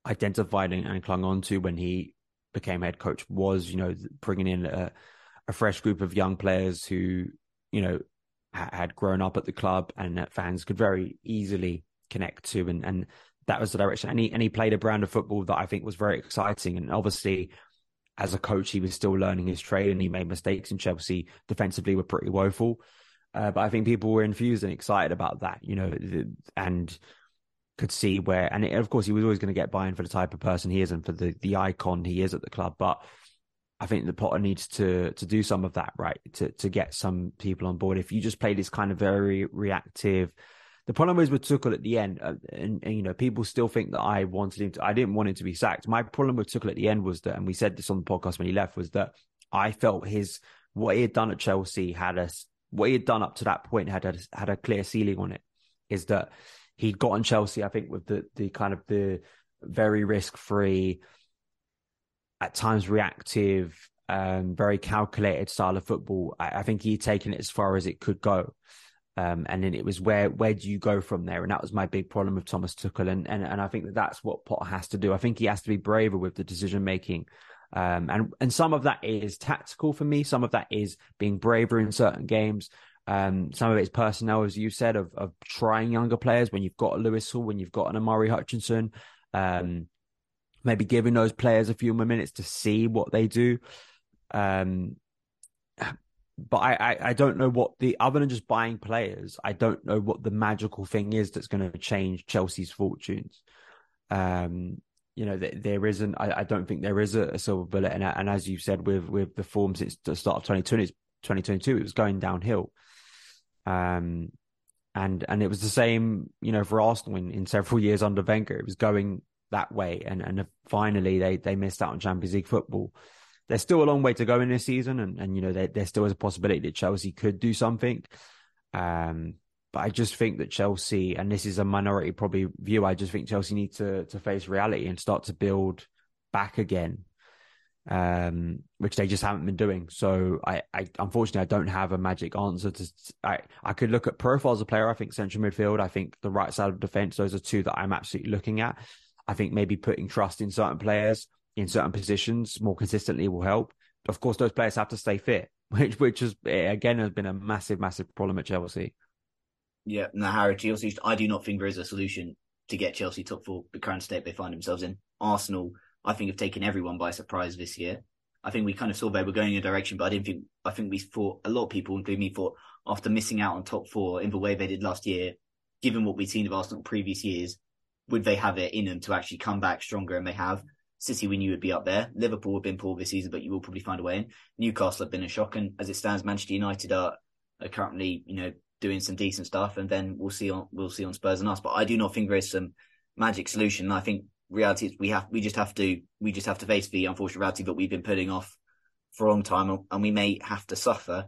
identified and clung on to when he became head coach was, bringing in a fresh group of young players who, had grown up at the club and that fans could very easily connect to, and that was the direction. And he played a brand of football that I think was very exciting. And obviously, as a coach, he was still learning his trade, and he made mistakes. And Chelsea defensively were pretty woeful, but I think people were infused and excited about that, you know, and could see where. And of course, he was always going to get buy-in for the type of person he is and for the icon he is at the club. But I think the Potter needs to do some of that, right? To get some people on board. If you just play this kind of very reactive. The problem is with Tuchel at the end, and you know, people still think that I wanted him to. I didn't want him to be sacked. My problem with Tuchel at the end was that, and we said this on the podcast when he left, was that I felt what he had done at Chelsea what he had done up to that point had a clear ceiling on it. Is that he'd gotten Chelsea, I think, with the kind of the very risk-free, at times reactive, very calculated style of football. I think he'd taken it as far as it could go. And then it was where do you go from there? And that was my big problem with Thomas Tuchel. And I think that's what Potter has to do. I think he has to be braver with the decision-making. And some of that is tactical for me. Some of that is being braver in certain games. Some of it's personnel, as you said, of trying younger players when you've got a Lewis Hall, when you've got an Amari Hutchinson, maybe giving those players a few more minutes to see what they do. But I don't know what other than just buying players, I don't know what the magical thing is that's going to change Chelsea's fortunes. You know, there isn't, I don't think there is a silver bullet. And as you said, with the form since the start of 2022, it was going downhill. And it was the same, you know, for Arsenal in several years under Wenger, it was going that way. And finally they missed out on Champions League football. There's still a long way to go in this season, and you know, there still is a possibility that Chelsea could do something. But I just think that Chelsea, and this is a minority probably view, I just think Chelsea need to face reality and start to build back again, which they just haven't been doing. So I unfortunately, I don't have a magic answer. I could look at profiles of player. I think central midfield, I think the right side of defence, those are two that I'm absolutely looking at. I think maybe putting trust in certain players in certain positions more consistently will help. Of course, those players have to stay fit, which is, again, has been a massive, massive problem at Chelsea. Yeah, no, Harry, Chelsea, I do not think there is a solution to get Chelsea top four, the current state they find themselves in. Arsenal, I think, have taken everyone by surprise this year. I think we kind of saw they were going in a direction, but I think we thought, a lot of people, including me, thought after missing out on top four in the way they did last year, given what we've seen of Arsenal previous years, would they have it in them to actually come back stronger? And they have. City, we knew would be up there. Liverpool have been poor this season, but you will probably find a way in. Newcastle have been a shock, and as it stands, Manchester United are currently, you know, doing some decent stuff, and then we'll see on Spurs and us. But I do not think there is some magic solution. I think reality is we just have to face the unfortunate reality that we've been putting off for a long time, and we may have to suffer.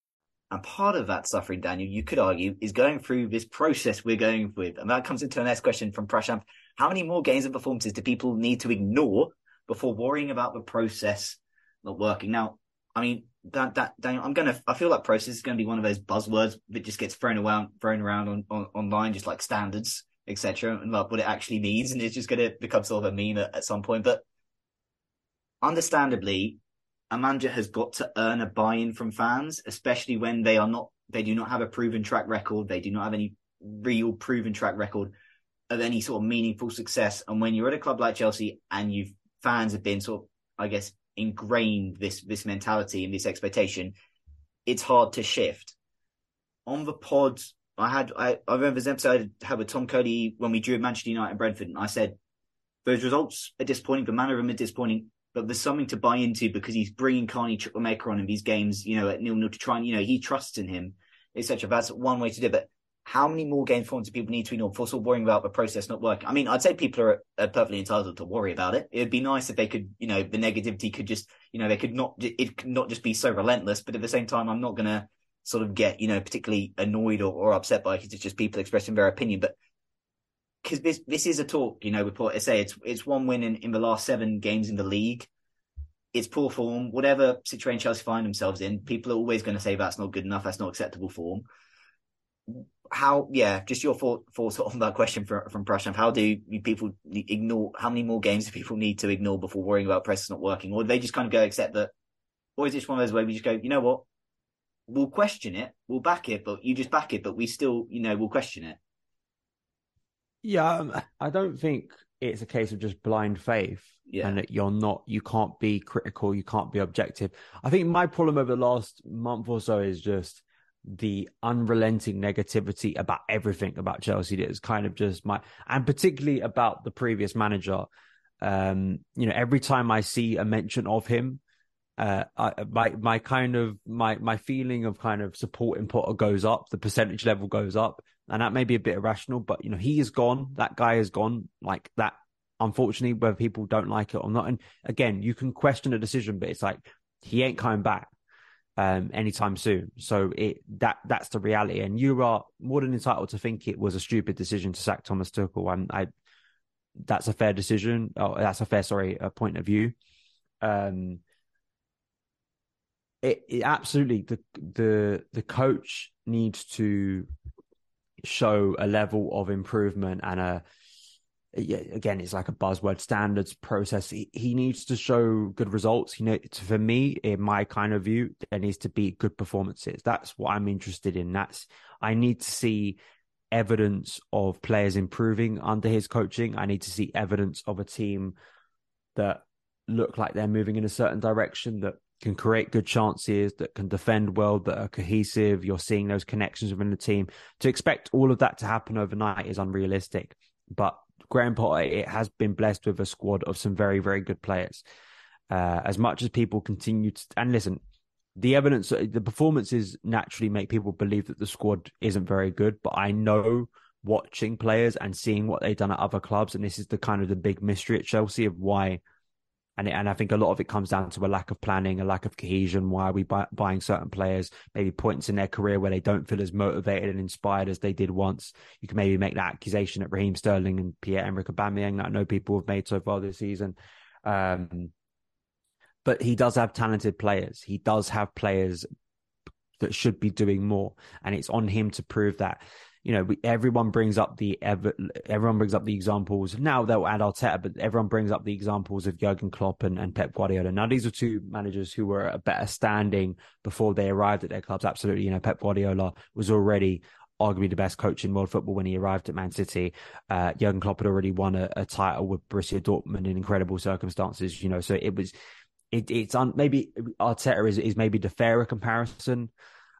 And part of that suffering, Daniel, you could argue, is going through this process we're going with. And that comes into our next question from Prashanth. How many more games and performances do people need to ignore before worrying about the process not working? Now, I mean, that Daniel, I feel like process is going to be one of those buzzwords that just gets thrown around on online, just like standards, etc., and like what it actually means. And it's just going to become sort of a meme at some point. But understandably, a manager has got to earn a buy-in from fans, especially when they do not have a proven track record. They do not have any real proven track record of any sort of meaningful success. And when you're at a club like Chelsea and fans have been sort of, I guess, ingrained this mentality and this expectation, it's hard to shift. On the pod, I remember this episode I had with Tom Cody when we drew Manchester United and Brentford, and I said, those results are disappointing, the manner of them is disappointing, but there's something to buy into because he's bringing Carney Chukwuemeka on in these games, you know, at 0-0 to try and, you know, he trusts in him, etc. That's one way to do it. But how many more game forms do people need to ignore before sort of worrying about the process not working? I mean, I'd say people are perfectly entitled to worry about it. It'd be nice if they could, you know, the negativity could just, you know, it could not just be so relentless. But at the same time, I'm not going to sort of get, you know, particularly annoyed or upset by it. It's just people expressing their opinion. But because this is a talk, you know, with Potter. Say it's one win in the last 7 games in the league. It's poor form. Whatever situation Chelsea find themselves in, people are always going to say that's not good enough, that's not acceptable form. How, yeah, just your thoughts on that question from Prashant. How do people ignore, how many more games do people need to ignore before worrying about press not working? Or do they just kind of go accept that, or is it one of those where we just go, you know what, we'll question it, we'll back it, but you just back it, but we still, you know, we'll question it? Yeah, I don't think it's a case of just blind faith and that you can't be critical, you can't be objective. I think my problem over the last month or so is just the unrelenting negativity about everything about Chelsea. That is kind of just my, and particularly about the previous manager. You know, every time I see a mention of him, my feeling of kind of supporting Potter goes up, the percentage level goes up, and that may be a bit irrational, but you know, he is gone. That guy is gone like that. Unfortunately, whether people don't like it or not. And again, you can question a decision, but it's like, he ain't coming back anytime soon. So that's the reality. And you are more than entitled to think it was a stupid decision to sack Thomas Tuchel. And that's a fair decision. Oh, that's a fair, point of view. It absolutely, the coach needs to show a level of improvement and again, it's like a buzzword, standards, process. He needs to show good results. You know, for me, in my kind of view, there needs to be good performances. That's what I'm interested in. I need to see evidence of players improving under his coaching. I need to see evidence of a team that look like they're moving in a certain direction, that can create good chances, that can defend well, that are cohesive. You're seeing those connections within the team. To expect all of that to happen overnight is unrealistic. But Graham Potter, it has been blessed with a squad of some very, very good players. As much as people continue to... And listen, the evidence, the performances naturally make people believe that the squad isn't very good. But I know, watching players and seeing what they've done at other clubs, and this is the kind of the big mystery at Chelsea of why... And I think a lot of it comes down to a lack of planning, a lack of cohesion. Why are we buying certain players? Maybe points in their career where they don't feel as motivated and inspired as they did once. You can maybe make that accusation at Raheem Sterling and Pierre-Emerick Aubameyang that I know people have made so far this season. But he does have talented players. He does have players that should be doing more, and it's on him to prove that. You know, everyone brings up the examples. Now they'll add Arteta, but everyone brings up the examples of Jurgen Klopp and Pep Guardiola. Now, these are two managers who were at a better standing before they arrived at their clubs. Absolutely. You know, Pep Guardiola was already arguably the best coach in world football when he arrived at Man City. Jurgen Klopp had already won a title with Borussia Dortmund in incredible circumstances, you know. So it was, maybe Arteta is maybe the fairer comparison.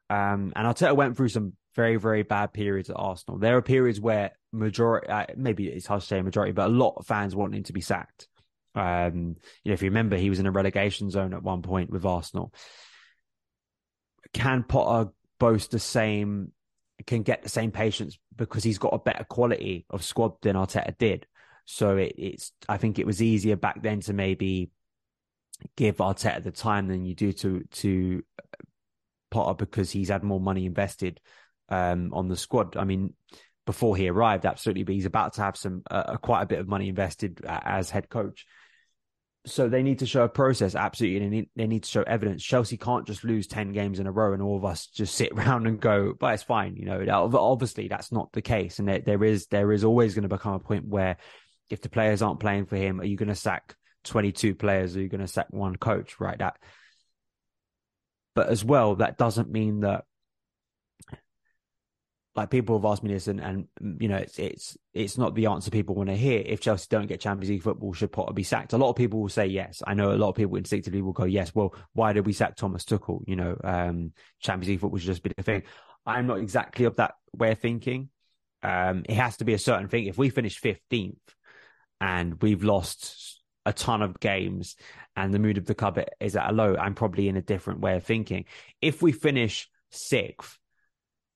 And Arteta went through some very, very bad periods at Arsenal. There are periods where maybe it's hard to say majority, but a lot of fans want him to be sacked. You know, if you remember, he was in a relegation zone at one point with Arsenal. Can Potter boast get the same patience because he's got a better quality of squad than Arteta did? So I think it was easier back then to maybe give Arteta the time than you do to Potter, because he's had more money invested on the squad. I mean, before he arrived, absolutely, but he's about to have some quite a bit of money invested as head coach. So they need to show a process, absolutely. They need to show evidence. Chelsea can't just lose 10 games in a row and all of us just sit around and go, but it's fine. You know, obviously that's not the case, and there is always going to become a point where, if the players aren't playing for him, are you going to sack 22 players? Are you going to sack one coach? Right? But as well, that doesn't mean that. Like, people have asked me this, and you know, it's not the answer people want to hear. If Chelsea don't get Champions League football, should Potter be sacked? A lot of people will say yes. I know a lot of people instinctively will go, yes, well, why did we sack Thomas Tuchel? You know, Champions League football should just be the thing. I'm not exactly of that way of thinking. It has to be a certain thing. If we finish 15th and we've lost a ton of games and the mood of the club is at a low, I'm probably in a different way of thinking. If we finish 6th,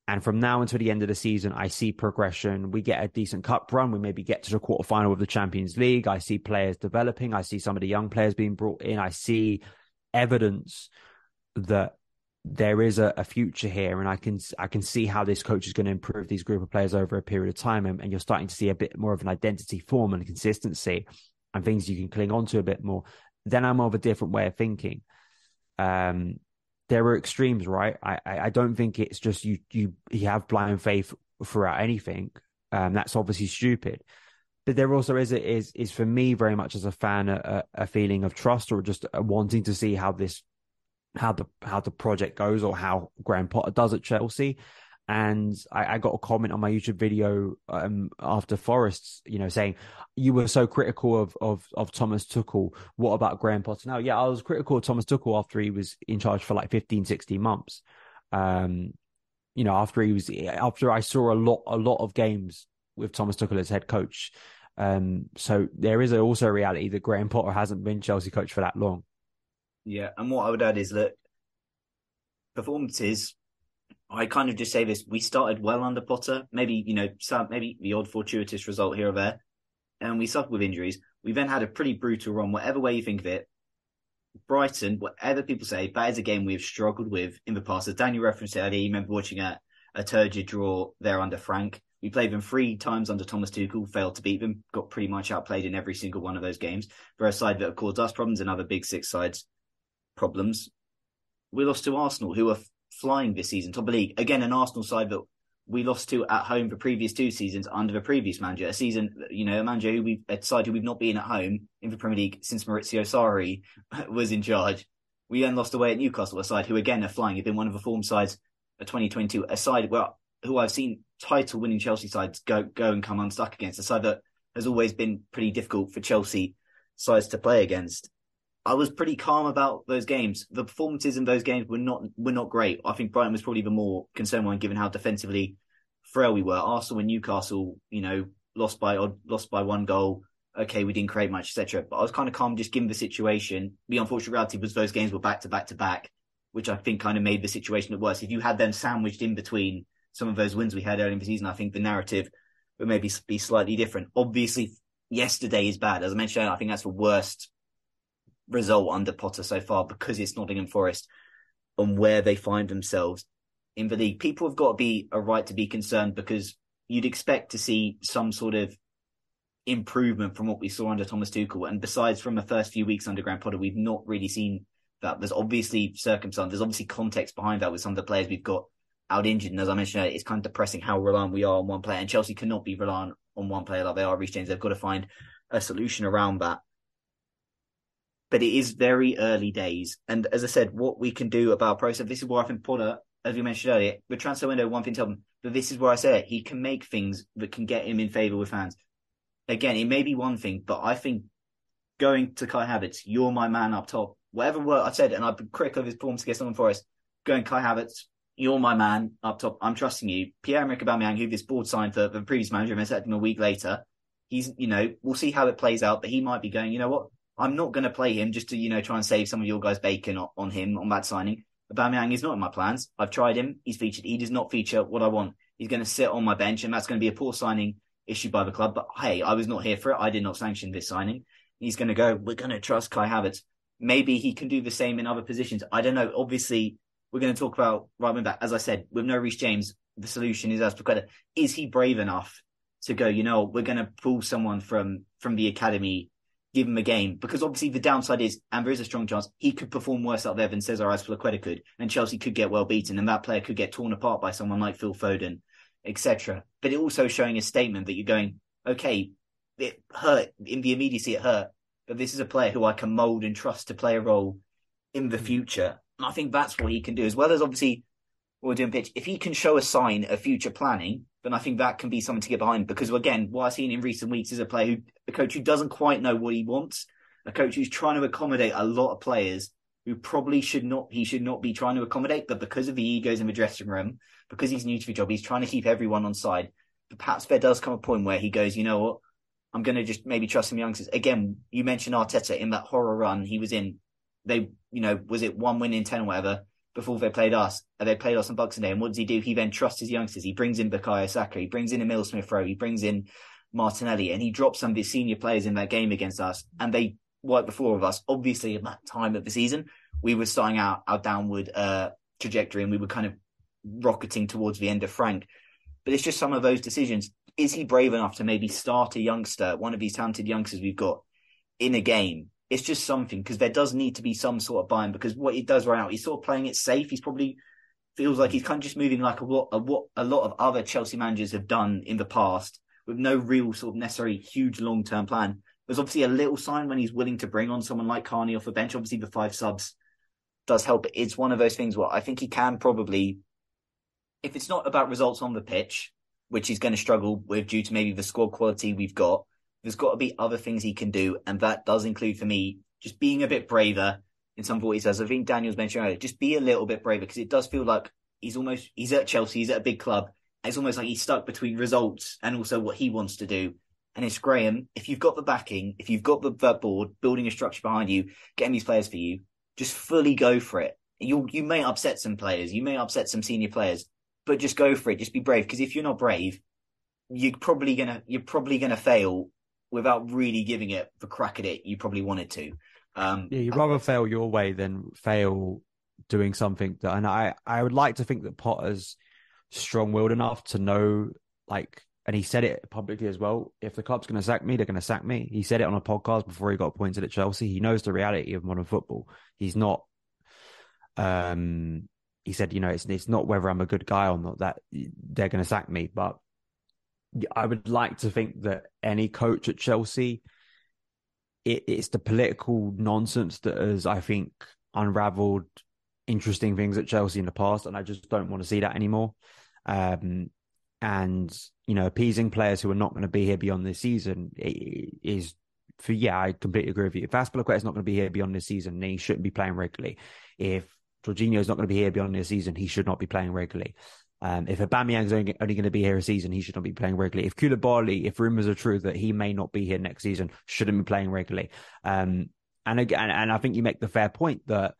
and from now until the end of the season, I see progression. We get a decent cup run. We maybe get to the quarterfinal of the Champions League. I see players developing. I see some of the young players being brought in. I see evidence that there is a future here, and I can see how this coach is going to improve these group of players over a period of time, and you're starting to see a bit more of an identity, form and consistency, and things you can cling on to a bit more. Then I'm of a different way of thinking. There are extremes, right? I don't think it's just you have blind faith throughout anything. That's obviously stupid. But there also is for me very much as a fan a feeling of trust, or just wanting to see how this how the project goes, or how Graham Potter does at Chelsea. And I got a comment on my YouTube video after Forest's, saying, you were so critical of Thomas Tuchel. What about Graham Potter now? Yeah, I was critical of Thomas Tuchel after he was in charge for like 15, 16 months. After I saw a lot of games with Thomas Tuchel as head coach. So there is also a reality that Graham Potter hasn't been Chelsea coach for that long. Yeah, and what I would add is, look, performances, I kind of just say this, we started well under Potter, maybe the odd fortuitous result here or there, and we suffered with injuries. We then had a pretty brutal run, whatever way you think of it. Brighton, whatever people say, that is a game we have struggled with in the past. As Daniel referenced earlier, you remember watching a turgid draw there under Frank. We played them three times under Thomas Tuchel, failed to beat them, got pretty much outplayed in every single one of those games. They're a side that have caused us problems and other big six sides problems. We lost to Arsenal, who are flying this season, top of the league. Again, an Arsenal side that we lost to at home the previous two seasons under the previous manager. A side who we've not been at home in the Premier League since Maurizio Sarri was in charge. We then lost away at Newcastle, a side who again are flying, have been one of the form sides of 2022, a side who I've seen title winning Chelsea sides go and come unstuck against, a side that has always been pretty difficult for Chelsea sides to play against. I was pretty calm about those games. The performances in those games were not great. I think Brighton was probably the more concerned one, given how defensively frail we were. Arsenal and Newcastle, lost by one goal. Okay, we didn't create much, etc. But I was kind of calm, just given the situation. The unfortunate reality was those games were back to back to back, which I think kind of made the situation worse. If you had them sandwiched in between some of those wins we had early in the season, I think the narrative would maybe be slightly different. Obviously, yesterday is bad. As I mentioned, I think that's the worst result under Potter so far, because it's Nottingham Forest and where they find themselves in the league. People have got to be a right to be concerned, because you'd expect to see some sort of improvement from what we saw under Thomas Tuchel. And besides, from the first few weeks under Graham Potter, we've not really seen that. There's obviously circumstance, there's obviously context behind that with some of the players we've got out injured. And as I mentioned, it's kind of depressing how reliant we are on one player. And Chelsea cannot be reliant on one player like they are Reece James. They've got to find a solution around that. But it is very early days. And as I said, what we can do about process, this is where I think Potter, as we mentioned earlier, the transfer window, one thing to help him, but this is where I say it, he can make things that can get him in favour with fans. Again, it may be one thing, but I think going to Kai Havertz, you're my man up top. Whatever word I said, and I've been critical of his performance against Nottingham Forest, going Kai Havertz, you're my man up top. I'm trusting you. Pierre-Emerick Aubameyang, who this board signed for the previous manager, and set him a week later. He's, we'll see how it plays out, but he might be going, you know what? I'm not going to play him just to, try and save some of your guys' bacon on him, on that signing. Aubameyang is not in my plans. I've tried him. He's featured. He does not feature what I want. He's going to sit on my bench, and that's going to be a poor signing issued by the club. But hey, I was not here for it. I did not sanction this signing. He's going to go, we're going to trust Kai Havertz. Maybe he can do the same in other positions. I don't know. Obviously, we're going to talk about right wing back. As I said, with no Reece James, the solution is Azpilicueta. Is he brave enough to go, we're going to pull someone from the academy, give him a game? Because obviously the downside is, and there is a strong chance, he could perform worse out there than Cesar Azpilicueta could, and Chelsea could get well beaten, and that player could get torn apart by someone like Phil Foden, etc. But it also showing a statement that you're going, okay, it hurt, in the immediacy it hurt, but this is a player who I can mould and trust to play a role in the future. And I think that's what he can do, as well as obviously what we're doing pitch. If he can show a sign of future planning, then I think that can be something to get behind. Because again, what I've seen in recent weeks is a coach who doesn't quite know what he wants, a coach who's trying to accommodate a lot of players who probably should not be trying to accommodate, but because of the egos in the dressing room, because he's new to the job, he's trying to keep everyone on side. But perhaps there does come a point where he goes, you know what, I'm going to just maybe trust some youngsters. Again, you mentioned Arteta in that horror run he was in. They, was it 1 win in 10 or whatever? Before they played us, and they played us on Boxing Day. And what does he do? He then trusts his youngsters. He brings in Bukayo Saka. He brings in Emile Smith-Rowe. He brings in Martinelli. And he drops some of his senior players in that game against us. And they wiped the floor with us. Obviously, at that time of the season, we were starting out our downward trajectory and we were kind of rocketing towards the end of Frank. But it's just some of those decisions. Is he brave enough to maybe start a youngster, one of these talented youngsters we've got, in a game? It's just something, because there does need to be some sort of buy-in, because what he does right now, he's sort of playing it safe. He's probably feels like he's kind of just moving like what a lot of other Chelsea managers have done in the past, with no real sort of necessary huge long-term plan. There's obviously a little sign when he's willing to bring on someone like Carney off the bench. Obviously, the 5 subs does help. It's one of those things where I think he can probably, if it's not about results on the pitch, which he's going to struggle with due to maybe the squad quality we've got, there's got to be other things he can do. And that does include, for me, just being a bit braver in some ways. As I think Daniel's mentioned earlier, just be a little bit braver, because it does feel like he's at Chelsea, he's at a big club. It's almost like he's stuck between results and also what he wants to do. And it's Graham, if you've got the backing, if you've got the board, building a structure behind you, getting these players for you, just fully go for it. You may upset some players, you may upset some senior players, but just go for it. Just be brave. Because if you're not brave, you're probably gonna fail without really giving it the crack at it you probably wanted to. You'd rather fail your way than fail doing something that. And I would like to think that Potter's strong-willed enough to know, like, and he said it publicly as well, if the club's going to sack me, they're going to sack me. He said it on a podcast before he got appointed at Chelsea. He knows the reality of modern football. He's not, he said, it's not whether I'm a good guy or not that they're going to sack me. But I would like to think that any coach at Chelsea, it's the political nonsense that has, I think, unraveled interesting things at Chelsea in the past. And I just don't want to see that anymore. And, appeasing players who are not going to be here beyond this season I completely agree with you. If Azpilicueta is not going to be here beyond this season, then he shouldn't be playing regularly. If Jorginho is not going to be here beyond this season, he should not be playing regularly. If Aubameyang is only going to be here a season, he should not be playing regularly. If Koulibaly, if rumours are true that he may not be here next season, shouldn't be playing regularly. And again, and I think you make the fair point that,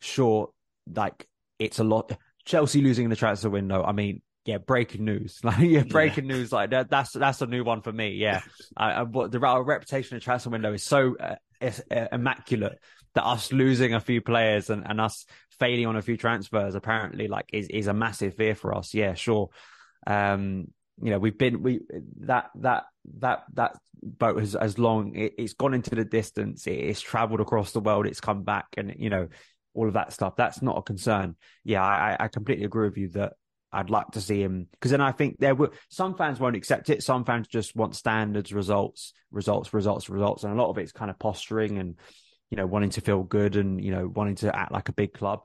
sure, like, it's a lot. Chelsea losing in the transfer window, I mean, breaking news. News. Like that's a new one for me. Yeah, our reputation of transfer window is so immaculate that us losing a few players and us failing on a few transfers apparently is a massive fear for us. Yeah, sure. That boat has long it's gone into the distance. It's travelled across the world. It's come back, and all of that stuff. That's not a concern. Yeah, I completely agree with you that. I'd like to see him, because then I think some fans won't accept it. Some fans just want standards, results. And a lot of it's kind of posturing and, wanting to feel good and, wanting to act like a big club.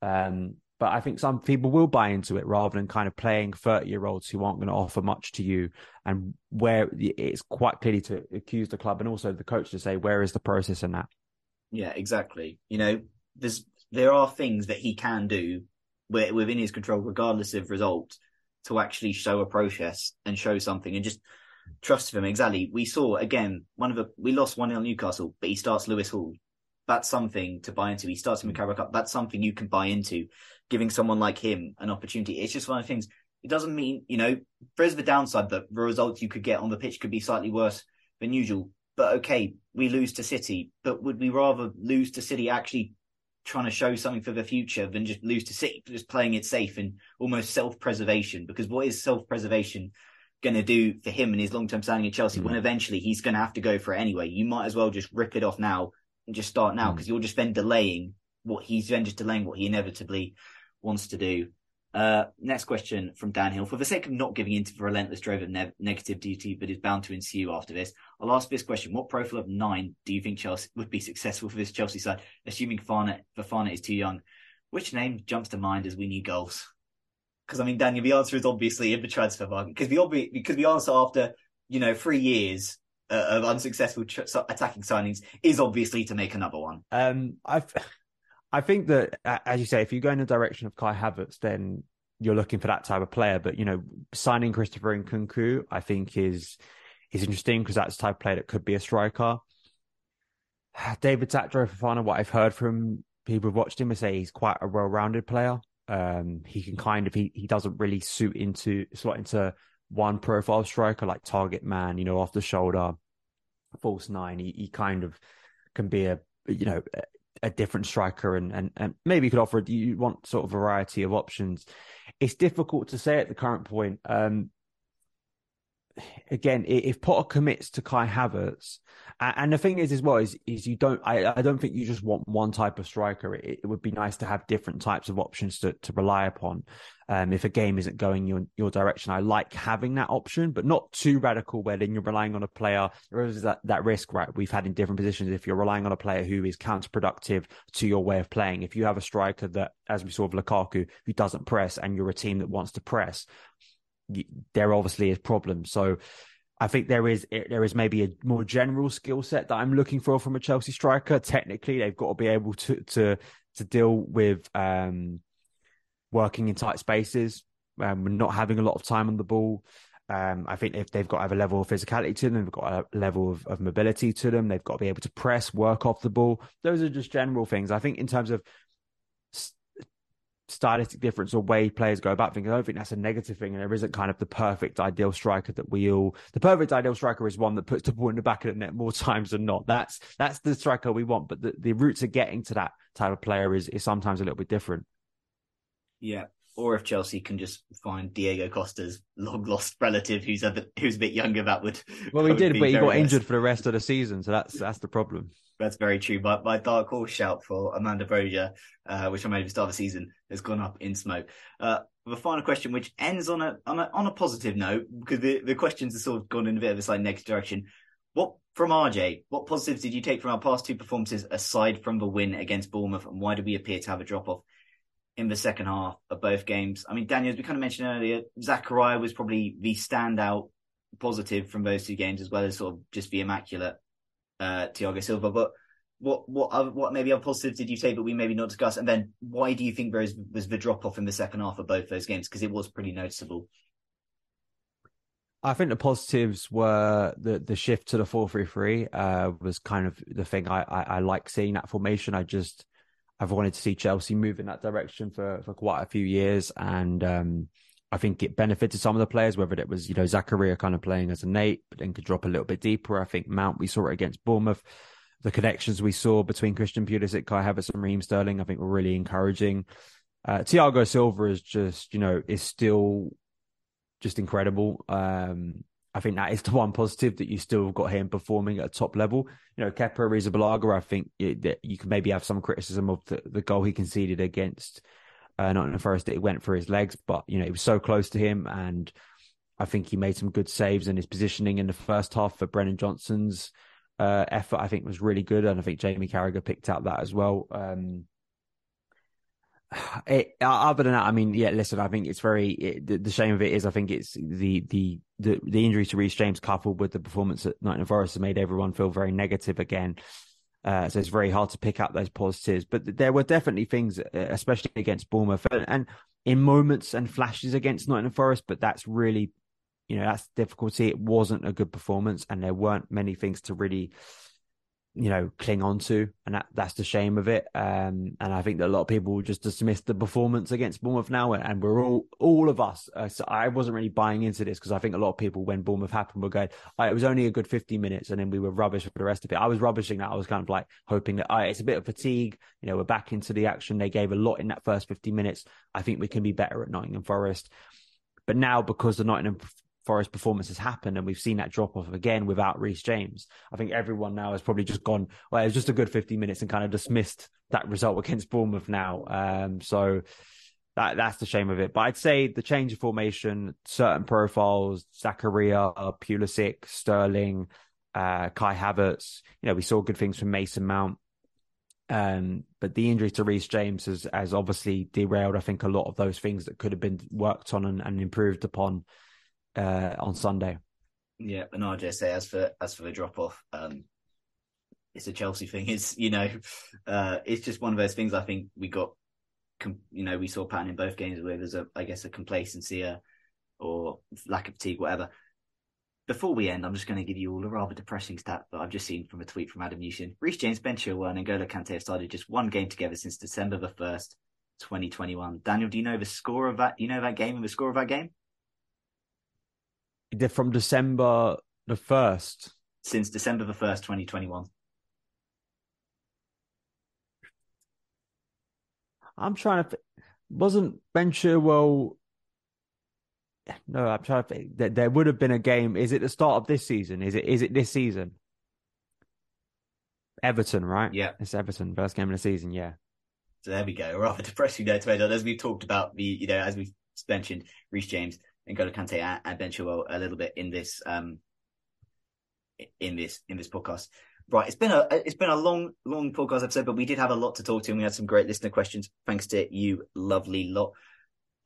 But I think some people will buy into it rather than kind of playing 30-year-olds who aren't going to offer much to you, and where it's quite clearly to accuse the club and also the coach to say, where is the process in that? Yeah, exactly. There are things that he can do within his control, regardless of result, to actually show a process and show something and just trust him. Exactly. We saw, again, we lost 1-0 Newcastle, but he starts Lewis Hall. That's something to buy into. He starts him in Carabao Cup. That's something you can buy into, giving someone like him an opportunity. It's just one of the things. It doesn't mean, there's the downside that the results you could get on the pitch could be slightly worse than usual. But okay, we lose to City, but would we rather lose to City actually trying to show something for the future than just lose to City, just playing it safe and almost self-preservation? Because what is self-preservation going to do for him and his long-term standing at Chelsea when eventually he's going to have to go for it anyway? You might as well just rip it off now and just start now, because you're just then delaying what he inevitably wants to do. Next question from Dan Hill. For the sake of not giving in to the relentless drove of negative duty that is bound to ensue after this, I'll ask this question. What profile of 9 do you think Chelsea would be successful for this Chelsea side, assuming Fofana is too young? Which name jumps to mind as we need goals? Because, Daniel, the answer is obviously in the transfer market. Because the answer after, 3 years of unsuccessful attacking signings is obviously to make another one. I think that, as you say, if you go in the direction of Kai Havertz, then you're looking for that type of player. But, signing Christopher Nkunku, I think, is interesting, because that's the type of player that could be a striker. David Datro Fofana, what I've heard from people who've watched him, say he's quite a well-rounded player. He can he doesn't really slot into one profile striker, like target man, off the shoulder, false 9. He kind of can be a a different striker and maybe you could offer, you want sort of variety of options. It's difficult to say at the current point. Again, if Potter commits to Kai Havertz, and the thing is as well is you don't, I don't think you just want one type of striker. It would be nice to have different types of options to rely upon. If a game isn't going your direction, I like having that option, but not too radical where then you're relying on a player. There is that risk, right? We've had in different positions. If you're relying on a player who is counterproductive to your way of playing, if you have a striker that, as we saw with Lukaku, who doesn't press and you're a team that wants to press, there obviously is problems. So I think there is maybe a more general skill set that I'm looking for from a Chelsea striker. Technically, they've got to be able to deal with working in tight spaces, not having a lot of time on the ball. I think if they've got to have a level of physicality to them, they've got a level of mobility to them. They've got to be able to press, work off the ball. Those are just general things. I think in terms of stylistic difference or way players go about things, I don't think that's a negative thing, and there isn't kind of the perfect ideal striker is one that puts the ball in the back of the net more times than not. That's the striker we want, but the route to getting to that type of player is sometimes a little bit different. Yeah, or if Chelsea can just find Diego Costa's long lost relative who's a bit younger, that would but he got injured for the rest of the season, so that's the problem. That's very true. But my dark horse shout for Amanda Broja, which I made at the start of the season, has gone up in smoke. The final question, which ends on a positive note, because the questions have sort of gone in a bit of a slightly negative direction. From RJ, what positives did you take from our past two performances aside from the win against Bournemouth, and why do we appear to have a drop-off in the second half of both games? I mean, Daniel, as we kind of mentioned earlier, Zakaria was probably the standout positive from those two games, as well as sort of just the immaculate Thiago Silva. But what maybe other positives did you say but we maybe not discuss? And then why do you think there was the drop-off in the second half of both those games? Because it was pretty noticeable. I think the positives were the shift to the 4-3-3 was kind of the thing. I like seeing that formation. I've wanted to see Chelsea move in that direction for quite a few years, and I think it benefited some of the players, whether it was, Zakaria kind of playing as an 8, but then could drop a little bit deeper. I think Mount, we saw it against Bournemouth. The connections we saw between Christian Pulisic, Kai Havertz and Raheem Sterling, I think were really encouraging. Thiago Silva is just, is still just incredible. I think that is the one positive, that you still got him performing at a top level. Kepa Arrizabalaga, I think that you can maybe have some criticism of the goal he conceded against Nottingham Forest. It went for his legs, but it was so close to him, and I think he made some good saves, and his positioning in the first half for Brennan Johnson's effort, I think, was really good, and I think Jamie Carragher picked out that as well. Other than that, I mean, yeah, listen, I think it's the shame of it is, I think it's the injury to Reece James coupled with the performance at Nottingham Forest has made everyone feel very negative again. So it's very hard to pick up those positives, but there were definitely things, especially against Bournemouth and in moments and flashes against Nottingham Forest, but that's really, that's the difficulty. It wasn't a good performance, and there weren't many things to really, cling on to, and that's the shame of it. And I think that a lot of people will just dismiss the performance against Bournemouth now, and we're all of us. So I wasn't really buying into this, because I think a lot of people, when Bournemouth happened, were going, it was only a good 50 minutes, and then we were rubbish for the rest of it. I was rubbishing that. I was kind of like hoping that it's a bit of fatigue. We're back into the action. They gave a lot in that first 50 minutes. I think we can be better at Nottingham Forest, but now because the Nottingham Forest performance has happened, and we've seen that drop off again without Reece James, I think everyone now has probably just gone, it was just a good 50 minutes, and kind of dismissed that result against Bournemouth now. So that's the shame of it. But I'd say the change of formation, certain profiles, Zakaria, Pulisic, Sterling, Kai Havertz, we saw good things from Mason Mount. But the injury to Reece James has obviously derailed, I think, a lot of those things that could have been worked on and improved upon on Sunday. Yeah, and RJ say as for the drop off, it's a Chelsea thing. It's it's just one of those things. I think we got, we saw a pattern in both games where there's a complacency or lack of fatigue, whatever. Before we end, I'm just going to give you all a rather depressing stat that I've just seen from a tweet from Adam Newton. Reece James, Ben Chilwell, and N'Golo Kante have started just one game together since December the 1st, 2021. Daniel, do you know the score of that? Do you know that game and the score of that game? From December the 1st? Since December the 1st, 2021. I'm trying to. Wasn't Ben Chilwell? No, I'm trying to think. There would have been a game. Is it the start of this season? Is it this season? Everton, right? Yeah. It's Everton, first game of the season, yeah. So there we go. A rather depressing note to end on. As we've talked about, as we've mentioned, Reece James, N'Golo Kante and Ben Chilwell a little bit in this podcast. Right, it's been a long podcast episode, but we did have a lot to talk to, and we had some great listener questions. Thanks to you, lovely lot.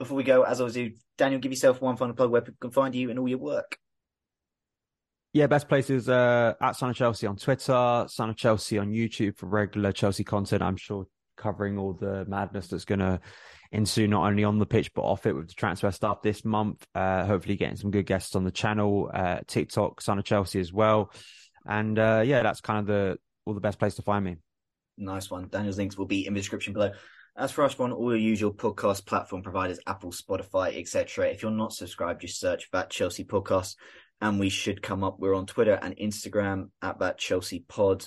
Before we go, as always, Daniel, give yourself one final plug where people can find you and all your work. Yeah, best places at Son of Chelsea on Twitter, Son of Chelsea on YouTube for regular Chelsea content. I'm sure covering all the madness that's going to ensue, not only on the pitch but off it, with the transfer stuff this month. Hopefully, getting some good guests on the channel, TikTok, Son of Chelsea as well. And that's kind of the best place to find me. Nice one. Daniel's links will be in the description below. As for us, we're on all your usual podcast platform providers, Apple, Spotify, etc. If you're not subscribed, just search That Chelsea Podcast and we should come up. We're on Twitter and Instagram at That Chelsea Pod.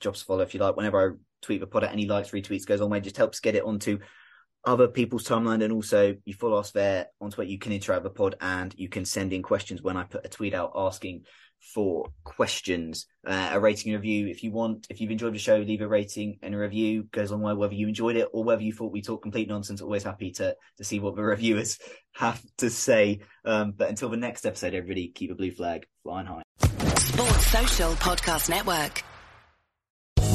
Jobs to follow if you like. Whenever I tweet the pod at any likes, retweets goes on way, just helps get it onto other people's timeline. And also you follow us there on Twitter, you can interact with the pod and you can send in questions when I put a tweet out asking for questions. A rating and review if you want. If you've enjoyed the show, leave a rating and a review. It goes a long way, whether you enjoyed it or whether you thought we talked complete nonsense. Always happy to see what the reviewers have to say. But until the next episode, everybody, keep a blue flag flying high. Sports Social Podcast Network.